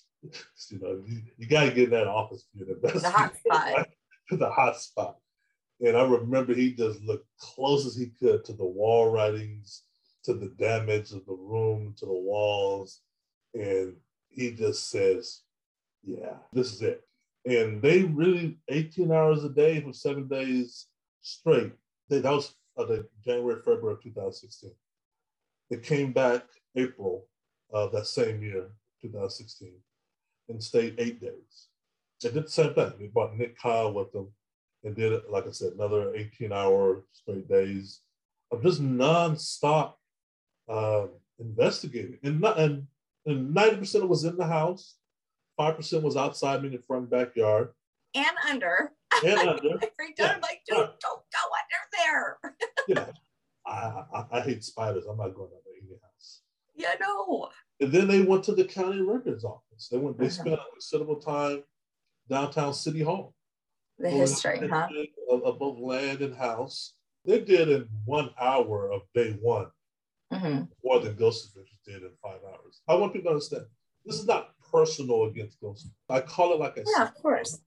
You got to get in that office for your investment. The hot spot. Right? The hot spot. And I remember he just looked close as he could to the wall writings, to the damage of the room, to the walls. And he just says, yeah, this is it. And they really, 18 hours a day for 7 days straight. That was January, February of 2016. They came back April of that same year, 2016, and stayed 8 days. They did the same thing. They brought Nick Kyle with them and did it, like I said, another 18-hour straight days of just nonstop investigating. And 90% was in the house. 5% was outside in the front backyard. And under. And under. I freaked out. I'm like, dude, don't go under there. I hate spiders. I'm not going under any house. Yeah, no. And then they went to the county records office. They spent a considerable time downtown City Hall. The history, huh? Of both land and house. They did in 1 hour of day one more than Ghost Adventures did in 5 hours. I want people to understand. This is not personal against ghosts. I call it like I said. Yeah, of course.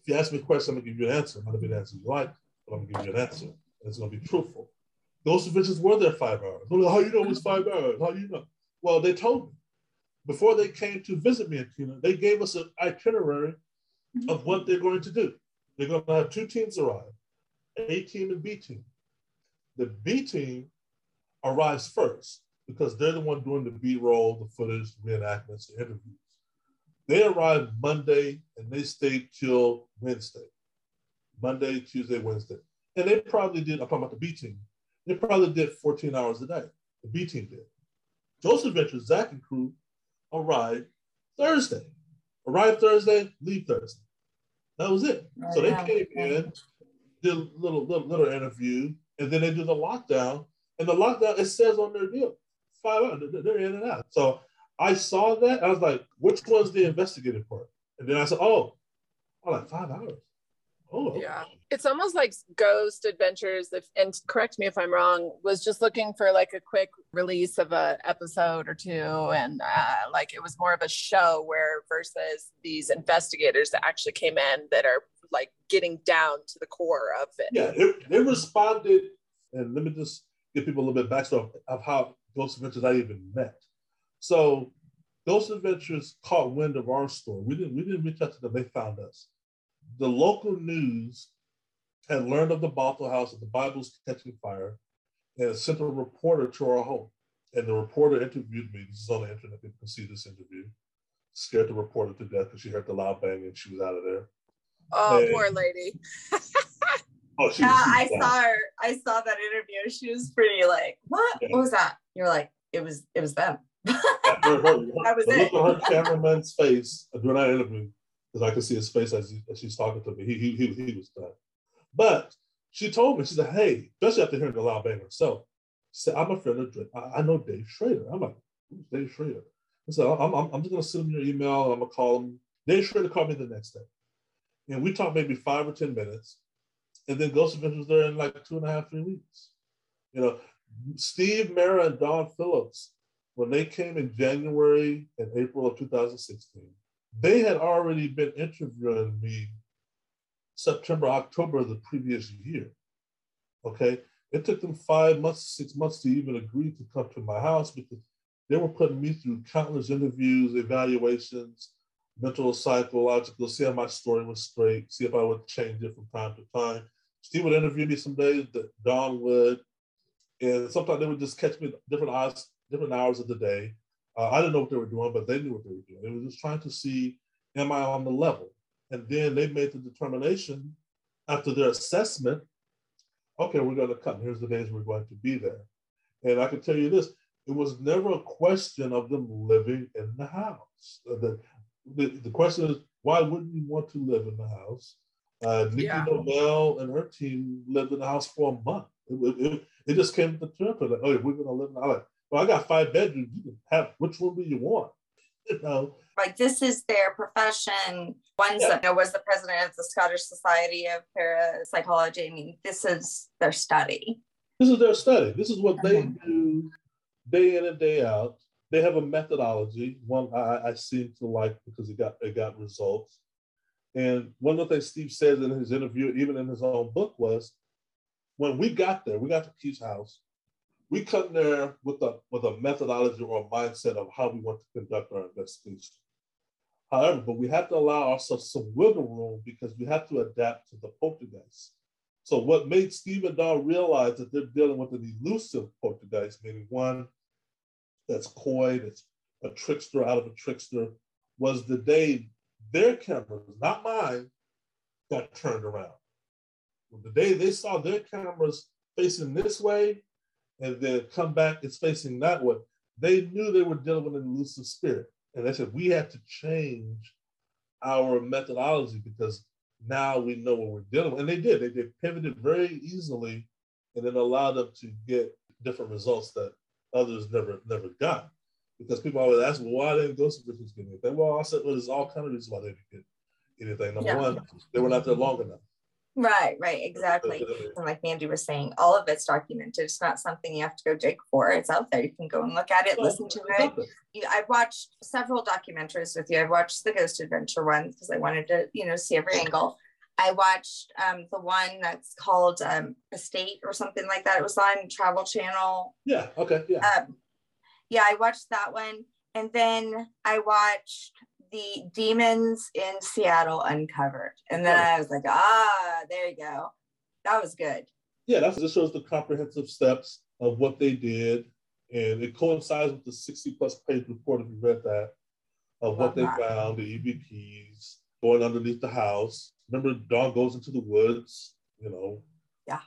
If you ask me a question, I'm going to give you an answer. I'm not going to give you an answer you like, but I'm going to give you an answer. And it's going to be truthful. Ghost Adventures were there 5 hours. How you know it was 5 hours? How do you know? Well, they told me. Before they came to visit me and Tina, they gave us an itinerary of what they're going to do. They're going to have two teams arrive, A team and B team. The B team arrives first because they're the one doing the B-roll, the footage, the reenactments, the interviews. They arrived Monday and they stayed till Wednesday. Monday, Tuesday, Wednesday. And they probably did, I'm talking about the B team, they probably did 14 hours a day. The B team did. Ghost Adventures, Zach and crew arrived Thursday. Arrive Thursday, leave Thursday. That was it. Oh, so yeah. They came in, did a little interview, and then they do the lockdown. And the lockdown, it says on their deal, 5 hours, they're in and out. So I saw that, I was like, which one's the investigative part? And then I said, oh, I'm like, 5 hours. Oh, yeah. It's almost like Ghost Adventures, if, and correct me if I'm wrong, was just looking for like a quick release of an episode or two. And like it was more of a show where versus these investigators that actually came in that are like getting down to the core of it. Yeah, they responded. And let me just give people a little bit of backstory of how Ghost Adventures I even met. So Ghost Adventures caught wind of our story. We didn't reach out to them, they found us. The local news had learned of the Bothell house, that the Bible's catching fire, and sent a reporter to our home. And the reporter interviewed me. This is on the internet, people can see this interview. Scared the reporter to death because she heard the loud bang and she was out of there. Oh, and, poor lady. Oh, she was, I saw her. I saw that interview. She was pretty like, what? Yeah. What was that? You're like, it was them. That was it. Look at her cameraman's face during that interview. Because I could see his face as she's talking to me. He was done. But she told me, she said, hey, especially after hearing the loud bang herself, she said, I'm a friend of Drake. I know Dave Schrader. I'm like, who's Dave Schrader? I said, I'm just going to send him your email. I'm going to call him. Dave Schrader called me the next day. And we talked maybe 5 or 10 minutes. And then Ghost Adventures was there in like 2.5, 3 weeks. You know, Steve Mera and Don Philips, when they came in January and April of 2016, they had already been interviewing me September, October of the previous year, okay? It took them 5 months, 6 months to even agree to come to my house because they were putting me through countless interviews, evaluations, mental, psychological, see how my story was straight, see if I would change it from time to time. Steve would interview me some days, Don would, and sometimes they would just catch me at different hours of the day. I didn't know what they were doing, but they knew what they were doing. They were just trying to see, am I on the level? And then they made the determination after their assessment, okay, we're going to come. Here's the days we're going to be there. And I can tell you this, it was never a question of them living in the house. The question is, why wouldn't you want to live in the house? Nikki Novell and her team lived in the house for a month. It just came to the term, like, oh, we're going to live in the house. Well, I got 5 bedrooms. You can have which one do you want? You know, like this is their profession. One's was the president of the Scottish Society of Parapsychology. I mean, this is their study. This is their study. This is what they do day in and day out. They have a methodology. One I seem to like because it got results. And one of the things Steve says in his interview, even in his own book, was when we got there, we got to Keith's house. We come there with a methodology or a mindset of how we want to conduct our investigation. However, but we have to allow ourselves some wiggle room because we have to adapt to the poltergeist. So what made Steve and Don realize that they're dealing with an elusive poltergeist, meaning one that's coy, that's a trickster out of a trickster, was the day their cameras, not mine, got turned around. The day they saw their cameras facing this way, and then come back, it's facing that way. They knew they were dealing with an elusive spirit. And they said, we had to change our methodology because now we know what we're dealing with. And they did. They pivoted very easily and it allowed them to get different results that others never got. Because people always ask, well, why didn't Ghost Adventures get anything? Well, I said, well, there's all kinds of reasons why they didn't get anything. Number one, they were not there long enough. Right, exactly. And like Mandy was saying, all of it's documented. It's not something you have to go dig for. It's out there. You can go and look at it, listen to it. I've watched several documentaries with you. I've watched the Ghost Adventure ones because I wanted to, see every angle. I watched the one that's called Estate or something like that. It was on Travel Channel. Yeah, okay, yeah. I watched that one. And then I watched the Demons in Seattle Uncovered. And then I was like, there you go. That was good. Yeah, that just shows the comprehensive steps of what they did. And it coincides with the 60-plus page report, if you read that, of what they found, the EVPs, going underneath the house. Remember, Dawn goes into the woods, you know,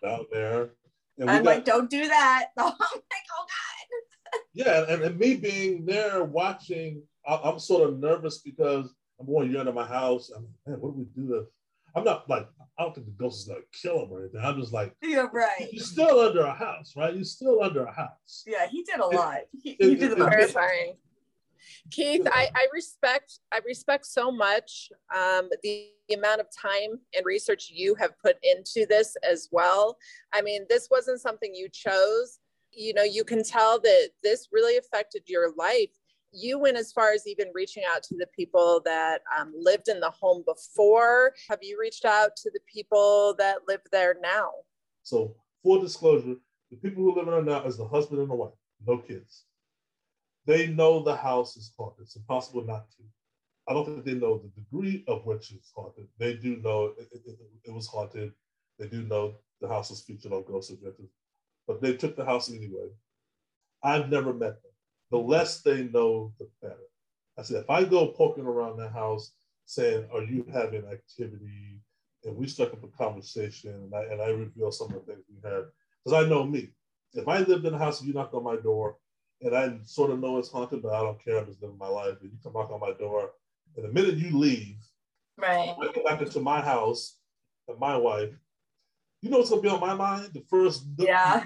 down there. And I'm like, don't do that. I'm like, oh God. Yeah, and me being there watching, I'm sort of nervous because I'm going, you're under my house. I'm like, man, what do we do to... I'm not like, I don't think the ghost is going to kill him or anything. I'm just like, you're right. You're still under a house, right? You're still under a house. Yeah, he did a lot. He did the terrifying. Keith, I respect so much the amount of time and research you have put into this as well. I mean, this wasn't something you chose. You know, you can tell that this really affected your life. You went as far as even reaching out to the people that lived in the home before. Have you reached out to the people that live there now? So, full disclosure, the people who live in there now is the husband and the wife, no kids. They know the house is haunted. It's impossible not to. I don't think they know the degree of which it's haunted. They do know it was haunted. They do know the house was featured on Ghost Adventures, but they took the house anyway. I've never met them. The less they know, the better. I said, if I go poking around the house saying, are you having activity? And we struck up a conversation and I reveal some of the things we had, because I know me. If I lived in a house and you knocked on my door, and I sort of know it's haunted, but I don't care. I'm just living my life. And you come knock on my door, and the minute you leave, right, I go back into my house and my wife. You know what's gonna be on my mind? The first, you're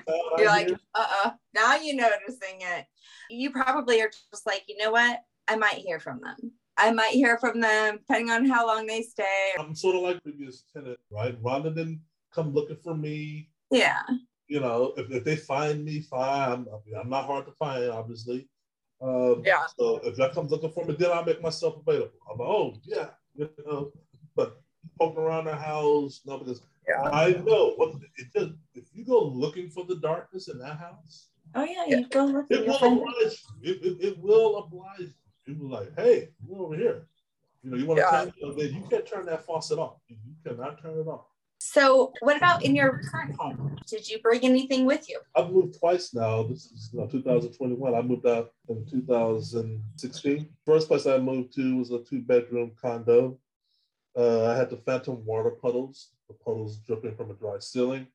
like, now you're noticing it. You probably are just like, you know what? I might hear from them. Depending on how long they stay. I'm sort of like previous tenant, right? Rhonda didn't come looking for me. Yeah. You know, if they find me, fine. I'm not hard to find, obviously. So if that comes looking for me, then I'll make myself available. I'm like, oh, yeah. You know, but poking around the house, no, because I know. If you go looking for the darkness in that house, you go looking. It will oblige you. It will like, hey, we're over here. You know, you want to turn it on, you can't turn that faucet off. You cannot turn it off. So what about in your current home? Did you bring anything with you? I've moved twice now. This is 2021. I moved out in 2016. First place I moved to was a 2-bedroom condo. I had the phantom water puddles, the puddles dripping from a dry ceiling.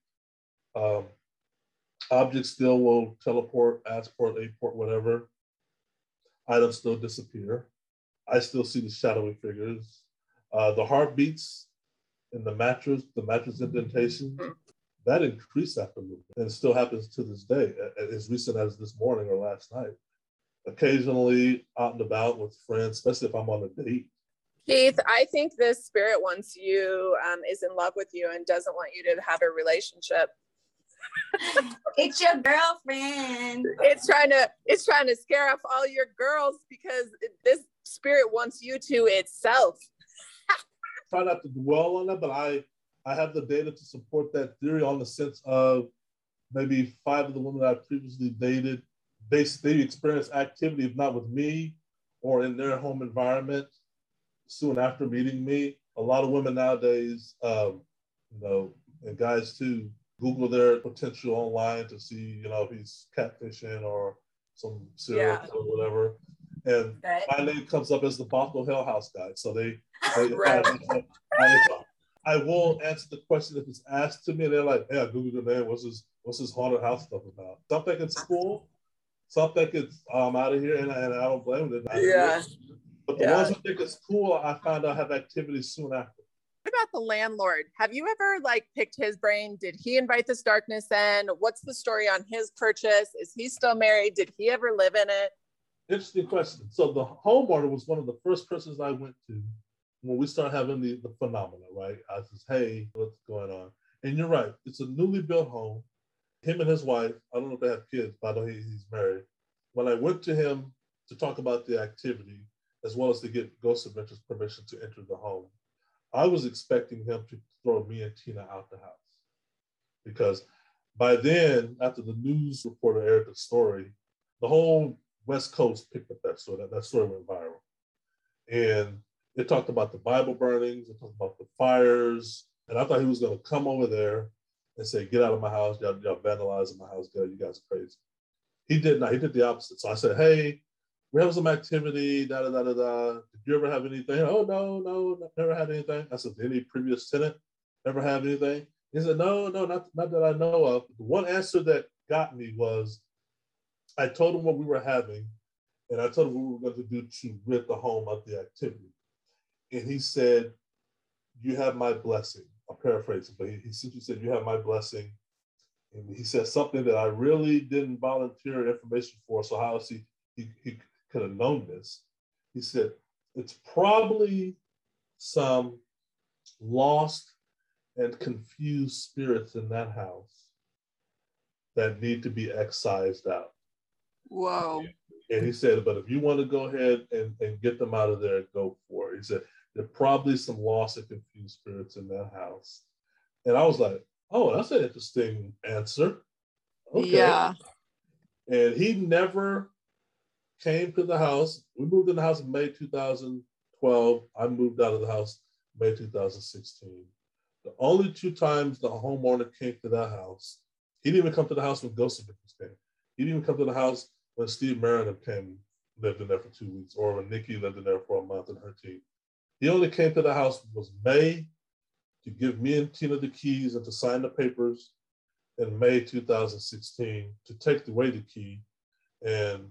Objects still will teleport, asport, aport, whatever. Items still disappear. I still see the shadowy figures. The heartbeats in the mattress indentation, that increased after movement, and it still happens to this day, as recent as this morning or last night. Occasionally out and about with friends, especially if I'm on a date. Keith, I think this spirit wants you, is in love with you and doesn't want you to have a relationship. It's your girlfriend. It's trying to scare off all your girls because this spirit wants you to itself. Try not to dwell on that, but I have the data to support that theory on the sense of maybe 5 of the women I previously dated, they experienced activity, if not with me or in their home environment soon after meeting me. A lot of women nowadays, you know, and guys too, Google their potential online to see, you know, if he's catfishing or some serial or whatever. And my name comes up as the Bothell Hell House guy. So I will answer the question if it's asked to me. They're like, "Hey, I googled your name. What's this haunted house stuff about?" Some think it's cool. Some think it's out of here, and I don't blame them. But the ones who think it's cool, I found out have activity soon after. What about the landlord? Have you ever like picked his brain? Did he invite this darkness in? What's the story on his purchase? Is he still married? Did he ever live in it? Interesting question. So the homeowner was one of the first persons I went to when we started having the phenomena, right? I says, hey, what's going on? And you're right. It's a newly built home. Him and his wife, I don't know if they have kids, but I know he's married. When I went to him to talk about the activity, as well as to get Ghost Adventures permission to enter the home, I was expecting him to throw me and Tina out the house. Because by then, after the news reporter aired the story, the whole West Coast picked up that story. That story went viral. And it talked about the Bible burnings. It talked about the fires. And I thought he was going to come over there and say, get out of my house. Y'all vandalizing my house. You guys are crazy. He did not. He did the opposite. So I said, hey, we have some activity, da da da da da. Did you ever have anything? Oh, no, never had anything. I said, any previous tenant ever have anything? He said, no, not that I know of. The one answer that got me was, I told him what we were having, and I told him what we were going to do to rid the home of the activity. And he said, you have my blessing. I'm paraphrasing, but he simply said, you have my blessing. And he said something that I really didn't volunteer information for, so how else he could have known this. He said, it's probably some lost and confused spirits in that house that need to be excised out. Whoa. And he said, but if you want to go ahead and get them out of there, go for it. He said, there are probably some lost and confused spirits in that house. And I was like, oh, that's an interesting answer. Okay. Yeah. And he never came to the house. We moved in the house in May 2012. I moved out of the house May 2016. The only two times the homeowner came to that house, he didn't even come to the house when Ghost Adventures came. He didn't even come to the house when Steve Mera lived in there for 2 weeks, or when Nikki lived in there for a month and her team. He only came to the house was May to give me and Tina the keys and to sign the papers in May 2016 to take away the key and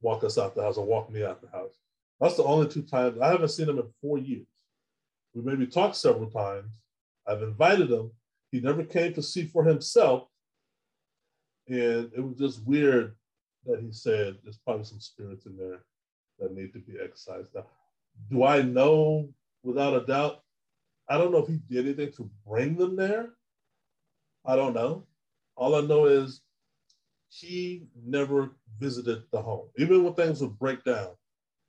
walk us out the house, or walk me out the house. That's the only two times. I haven't seen him in 4 years. We maybe talked several times. I've invited him. He never came to see for himself. And it was just weird that he said, there's probably some spirits in there that need to be excised. Now, do I know without a doubt? I don't know if he did anything to bring them there. I don't know. All I know is he never visited the home. Even when things would break down,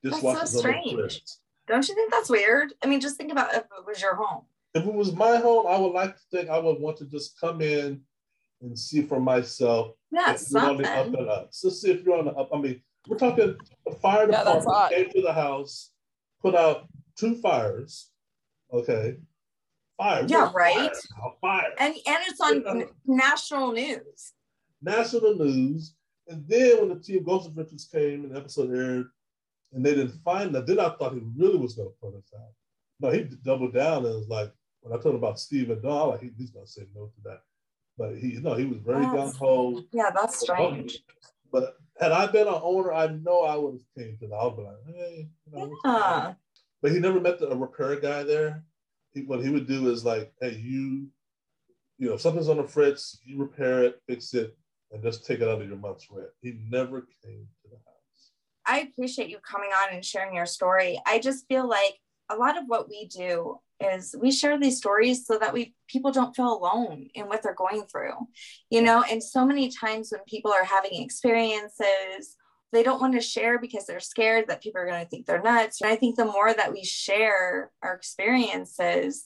just watch them. That's so strange. Don't you think that's weird? I mean, just think about if it was your home. If it was my home, I would like to think I would want to just come in and see for myself. Yeah, something. Up and up. So see if you're on the up. I mean, we're talking the fire department came to the house, put out 2 fires. Okay. Fire. Yeah, right. Fire. And it's on national news. National news. And then when the team Ghost Adventures came and the episode aired, and they didn't find that, then I thought he really was going to put us out. No, he doubled down and was like, when I told him about Steve and Don, like, he's going to say no to that. But he was very gung-ho. Yeah, that's strange. But had I been an owner, I know I would have came to that. I would be like, hey. Yeah. But he never met a repair guy there. What he would do is like, hey, you know, if something's on the fritz, you repair it, fix it, and just take it out of your month's rent. He never came to the house. I appreciate you coming on and sharing your story. I just feel like a lot of what we do is we share these stories so that people don't feel alone in what they're going through, you know? And so many times when people are having experiences, they don't want to share because they're scared that people are going to think they're nuts. And I think the more that we share our experiences,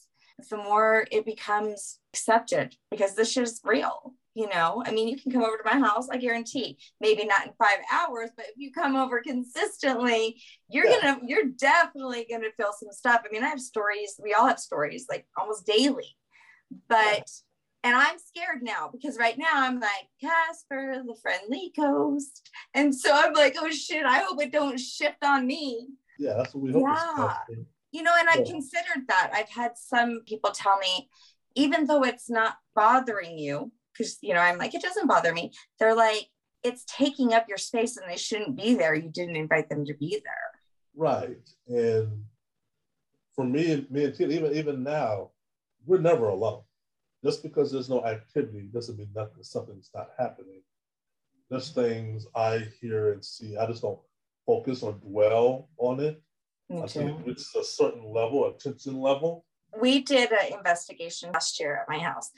the more it becomes accepted, because this shit is real. You know, I mean, you can come over to my house, I guarantee, maybe not in 5 hours, but if you come over consistently, you're definitely going to feel some stuff. I mean, I have stories. We all have stories, like almost daily, and I'm scared now, because right now I'm like Casper, the friendly ghost. And so I'm like, oh shit, I hope it don't shift on me. Yeah. That's what we hope. Yeah. You know, and I've considered that. I've had some people tell me, even though it's not bothering you, because, you know, I'm like, it doesn't bother me. They're like, it's taking up your space and they shouldn't be there. You didn't invite them to be there. Right. And for me and Tina, even now, we're never alone. Just because there's no activity doesn't mean nothing. Something's not happening. There's things I hear and see. I just don't focus or dwell on it. I think it's a certain level, attention level. We did an investigation last year at my house.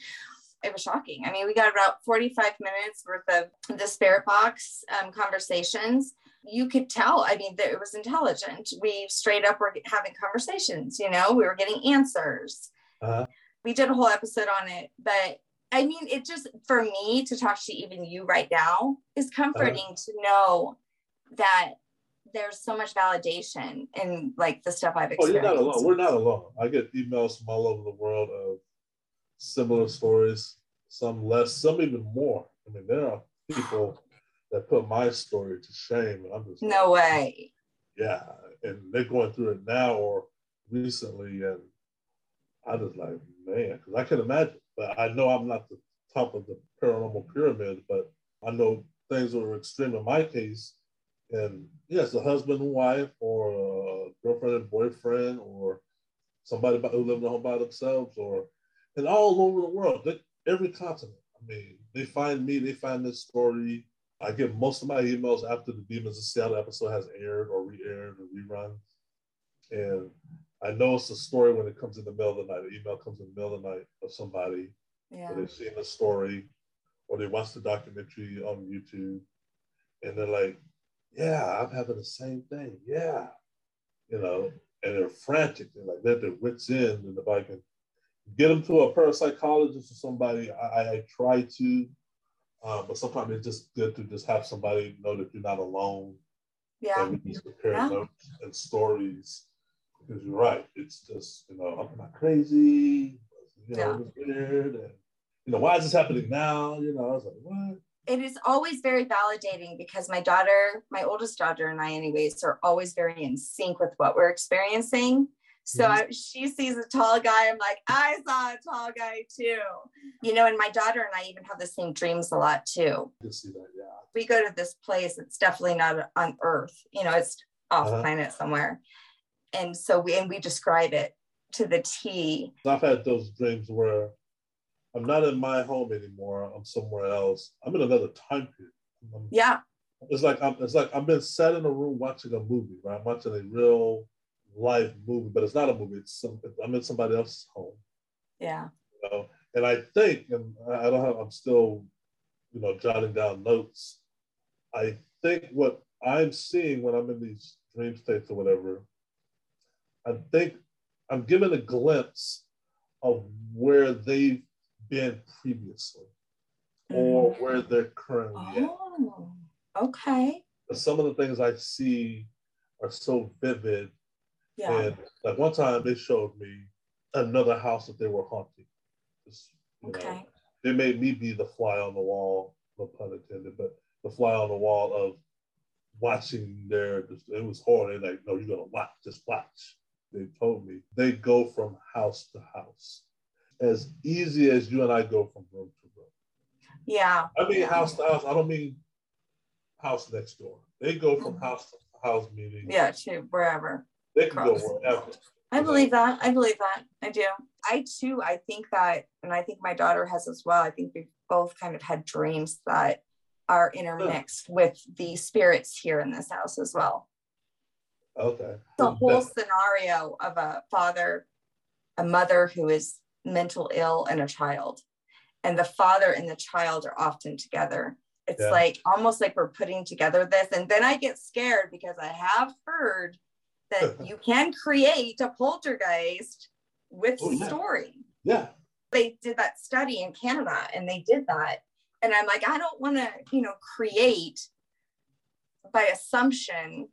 It was shocking. I mean, we got about 45 minutes worth of the spirit box conversations. You could tell, I mean, that it was intelligent. We straight up were having conversations, you know, we were getting answers. We did a whole episode on it, but I mean, it just, for me to talk to even you right now is comforting to know that there's so much validation in like the stuff I've experienced. Oh, you're not alone. We're not alone. I get emails from all over the world of similar stories, some less, some even more. I mean, there are people that put my story to shame. And I'm just no way. Yeah, and they're going through it now or recently, and I just like, man, because I can imagine. But I know I'm not the top of the paranormal pyramid, but I know things were extreme in my case. And yes, a husband and wife, or a girlfriend and boyfriend, or somebody who lived at home by themselves, or and all over the world, every continent. I mean, they find me, they find this story. I get most of my emails after the Demons in Seattle episode has aired or re-aired or rerun. And I know it's a story when it comes in the middle of the night. An email comes in the middle of the night of somebody, yeah, or they've seen a story, or they watch the documentary on YouTube, and they're like, yeah, I'm having the same thing. Yeah. You know, and they're frantic. They're like, they're at their wits' end. And if I can get them to a parapsychologist or somebody, I try to. But sometimes it's just good to just have somebody know that you're not alone. Yeah. And we just compare notes and stories. Because you're right. It's just, you know, I'm not crazy. You know, it's weird. And, you know, why is this happening now? You know, I was like, what? It is always very validating because my daughter, my oldest daughter and I anyways, are always very in sync with what we're experiencing. So she sees a tall guy. I'm like, I saw a tall guy too. You know, and my daughter and I even have the same dreams a lot too. You see that, yeah. We go to this place. It's definitely not on Earth. You know, it's off planet somewhere. And so we describe it to the T. I've had those dreams where I'm not in my home anymore. I'm somewhere else. I'm in another time period. Yeah. It's like I've been sat in a room watching a movie, right? I'm watching a real life movie, but it's not a movie. I'm in somebody else's home. Yeah. You know? And I think, and I don't have, I'm still, you know, jotting down notes. I think what I'm seeing when I'm in these dream states or whatever, I think I'm given a glimpse of where they've been previously or where they're currently at. Okay. But some of the things I see are so vivid. Yeah. And like one time they showed me another house that they were haunting. Just, you know, they made me be the fly on the wall, no pun intended, but the fly on the wall of watching it was horrible. They're like, no, you're going to watch, just watch. They told me they go from house to house. As easy as you and I go from room to room. Yeah. I mean house to house. I don't mean house next door. They go from house to house, meaning to wherever. They can go wherever. I believe that. I do. I think that, and I think my daughter has as well. I think we've both kind of had dreams that are intermixed with the spirits here in this house as well. Okay. The whole scenario of a father, a mother who is mental ill, and a child, and the father and the child are often together. It's like almost like we're putting together this, and then I get scared because I have heard that you can create a poltergeist with story. Yeah, they did that study in Canada, and they did that, and I'm like, I don't want to, you know, create by assumption.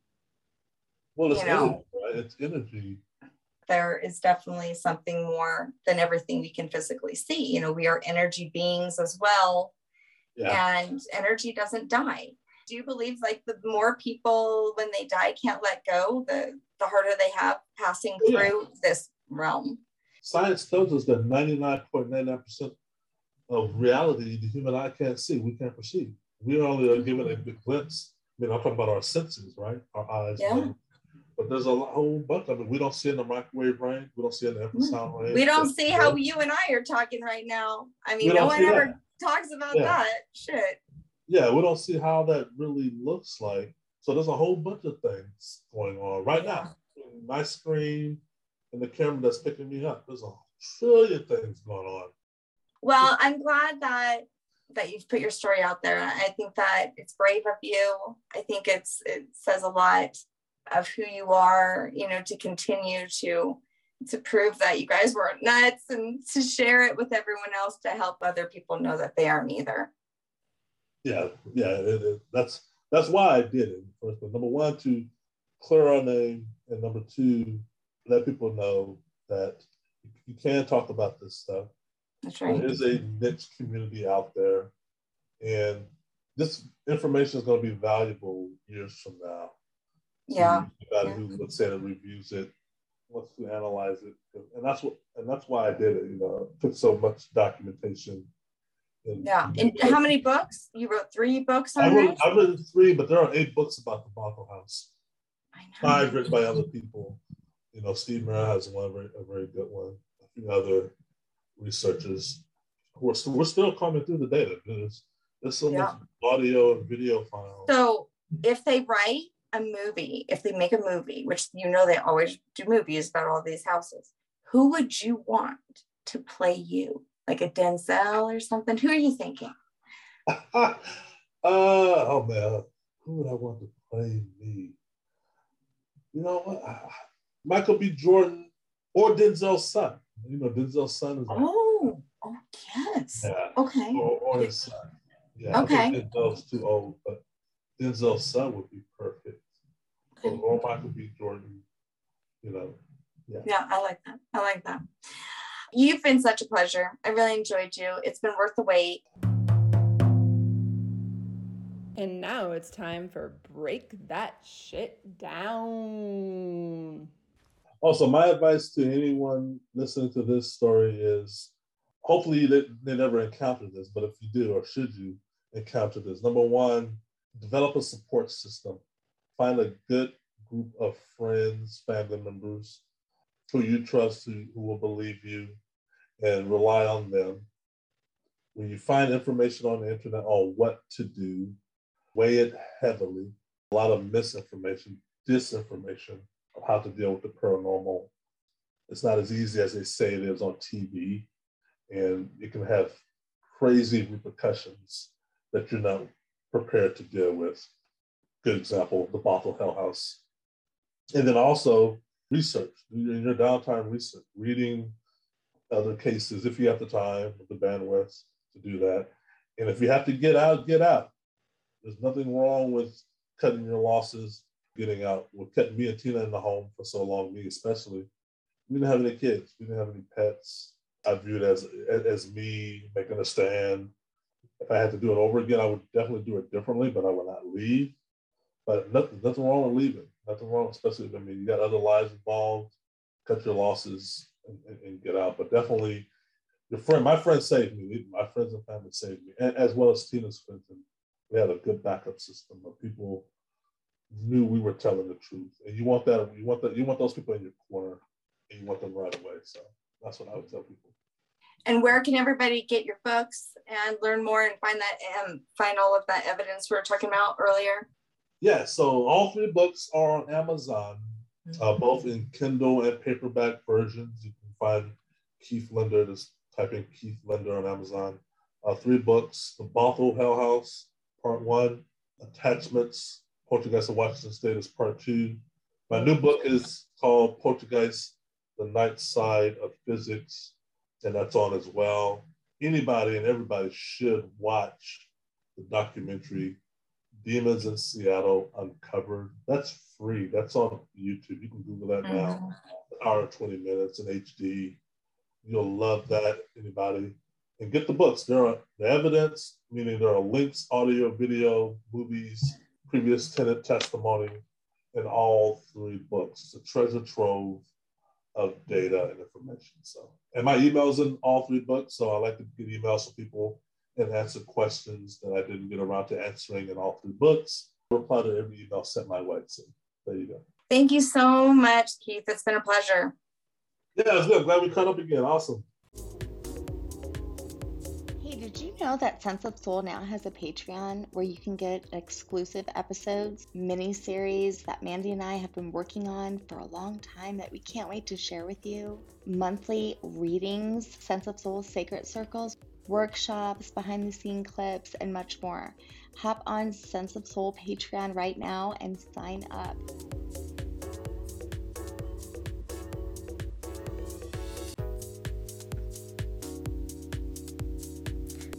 Well, it's energy, right? It's energy. There is definitely something more than everything we can physically see. You know, we are energy beings as well, and energy doesn't die. Do you believe, like, the more people when they die can't let go, the harder they have passing through this realm? Science tells us that 99.99% of reality the human eye can't see, we can't perceive. We only are given a big glimpse. I mean, I'm talking about our senses, right? Our eyes. Yeah. But there's a whole bunch of it. We don't see in the microwave range. We don't see in the infrasound range. We don't see how you and I are talking right now. I mean, no one ever talks about that shit. Yeah, we don't see how that really looks like. So there's a whole bunch of things going on right now. My screen and the camera that's picking me up. There's a trillion things going on. Well, I'm glad that you've put your story out there. I think that it's brave of you. I think it says a lot of who you are, you know, to continue to prove that you guys weren't nuts and to share it with everyone else to help other people know that they aren't either. That's why I did it. First, number one, to clear our name, and number two, let people know that you can talk about this stuff. That's right. There is a niche community out there, and this information is going to be valuable years from now. Yeah. About who looks at it, reviews it, wants to analyze it, and that's what, and that's why I did it. You know, it took so much documentation. And, and how many books? You wrote 3 books on it? I wrote 3, but there are 8 books about the Bothell House. I know. 5 written by other people. You know, Steve Mera has one, a very good one. A few other researchers. We're still combing through the data. There's so much audio and video files. So if they write a movie, if they make a movie, which you know they always do movies about all these houses, who would you want to play you? Like a Denzel or something? Who are you thinking? Oh man, who would I want to play me? You know what? Michael B. Jordan or Denzel's son. You know, Denzel's son is. Oh yes. Yeah. Okay. Or his son. Yeah. Okay. I think Denzel's too old, but Denzel's son would be perfect. Or Michael B. Jordan. You know. Yeah. Yeah, I like that. I like that. You've been such a pleasure. I really enjoyed you. It's been worth the wait. And now it's time for Break That Shit Down. Also, my advice to anyone listening to this story is, hopefully they never encounter this, but if you do, or should you encounter this, number 1, develop a support system. Find a good group of friends, family members, who you trust, who will believe you, and rely on them. When you find information on the internet on what to do, weigh it heavily. A lot of misinformation, disinformation of how to deal with the paranormal. It's not as easy as they say it is on TV, and it can have crazy repercussions that you're not prepared to deal with. Good example, the Bothell Hell House. And then also, research, in your downtime research, reading other cases if you have the time, the bandwidth to do that. And if you have to get out, get out. There's nothing wrong with cutting your losses, getting out. We're cutting me and Tina in the home for so long, me especially. We didn't have any kids. We didn't have any pets. I viewed it as me making a stand. If I had to do it over again, I would definitely do it differently, but I would not leave. But nothing wrong with leaving. Nothing wrong, especially, I mean, you got other lives involved, cut your losses and get out. But definitely, my friend saved me. My friends and family saved me, as well as Tina's friends. And we had a good backup system of people knew we were telling the truth. And you want those people in your corner, and you want them right away. So that's what I would tell people. And where can everybody get your books and learn more and find that and find all of that evidence we were talking about earlier? Yeah, so all 3 books are on Amazon, both in Kindle and paperback versions. You can find Keith Linder, just type in Keith Linder on Amazon. 3 books, The Bothell Hell House, Part 1, Attachments, Poltergeist of Washington State is Part 2. My new book is called Poltergeist, The Night Side of Physics, and that's on as well. Anybody and everybody should watch the documentary Demons in Seattle Uncovered. That's free. That's on YouTube. You can Google that now. An hour and 20 minutes in HD. You'll love that, anybody. And get the books. There are the evidence, meaning there are links, audio, video, movies, previous tenant testimony, in all 3 books. It's a treasure trove of data and information. So, and my email's in all 3 books, so I like to get emails from people and answer questions that I didn't get around to answering in all 3 books. I reply to every email sent my way. So there you go. Thank you so much, Keith. It's been a pleasure. Yeah, it's good. Glad we caught up again. Awesome. Hey, did you know that Sense of Soul now has a Patreon where you can get exclusive episodes, mini-series that Mandy and I have been working on for a long time that we can't wait to share with you? Monthly readings, Sense of Soul, Sacred Circles, workshops, behind the scene clips, and much more. Hop on Sense of Soul Patreon right now and sign up.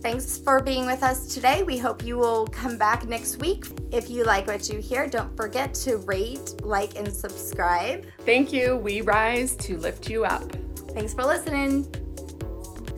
Thanks for being with us today. We hope you will come back next week. If you like what you hear, don't forget to rate, like, and subscribe. Thank you. We rise to lift you up. Thanks for listening.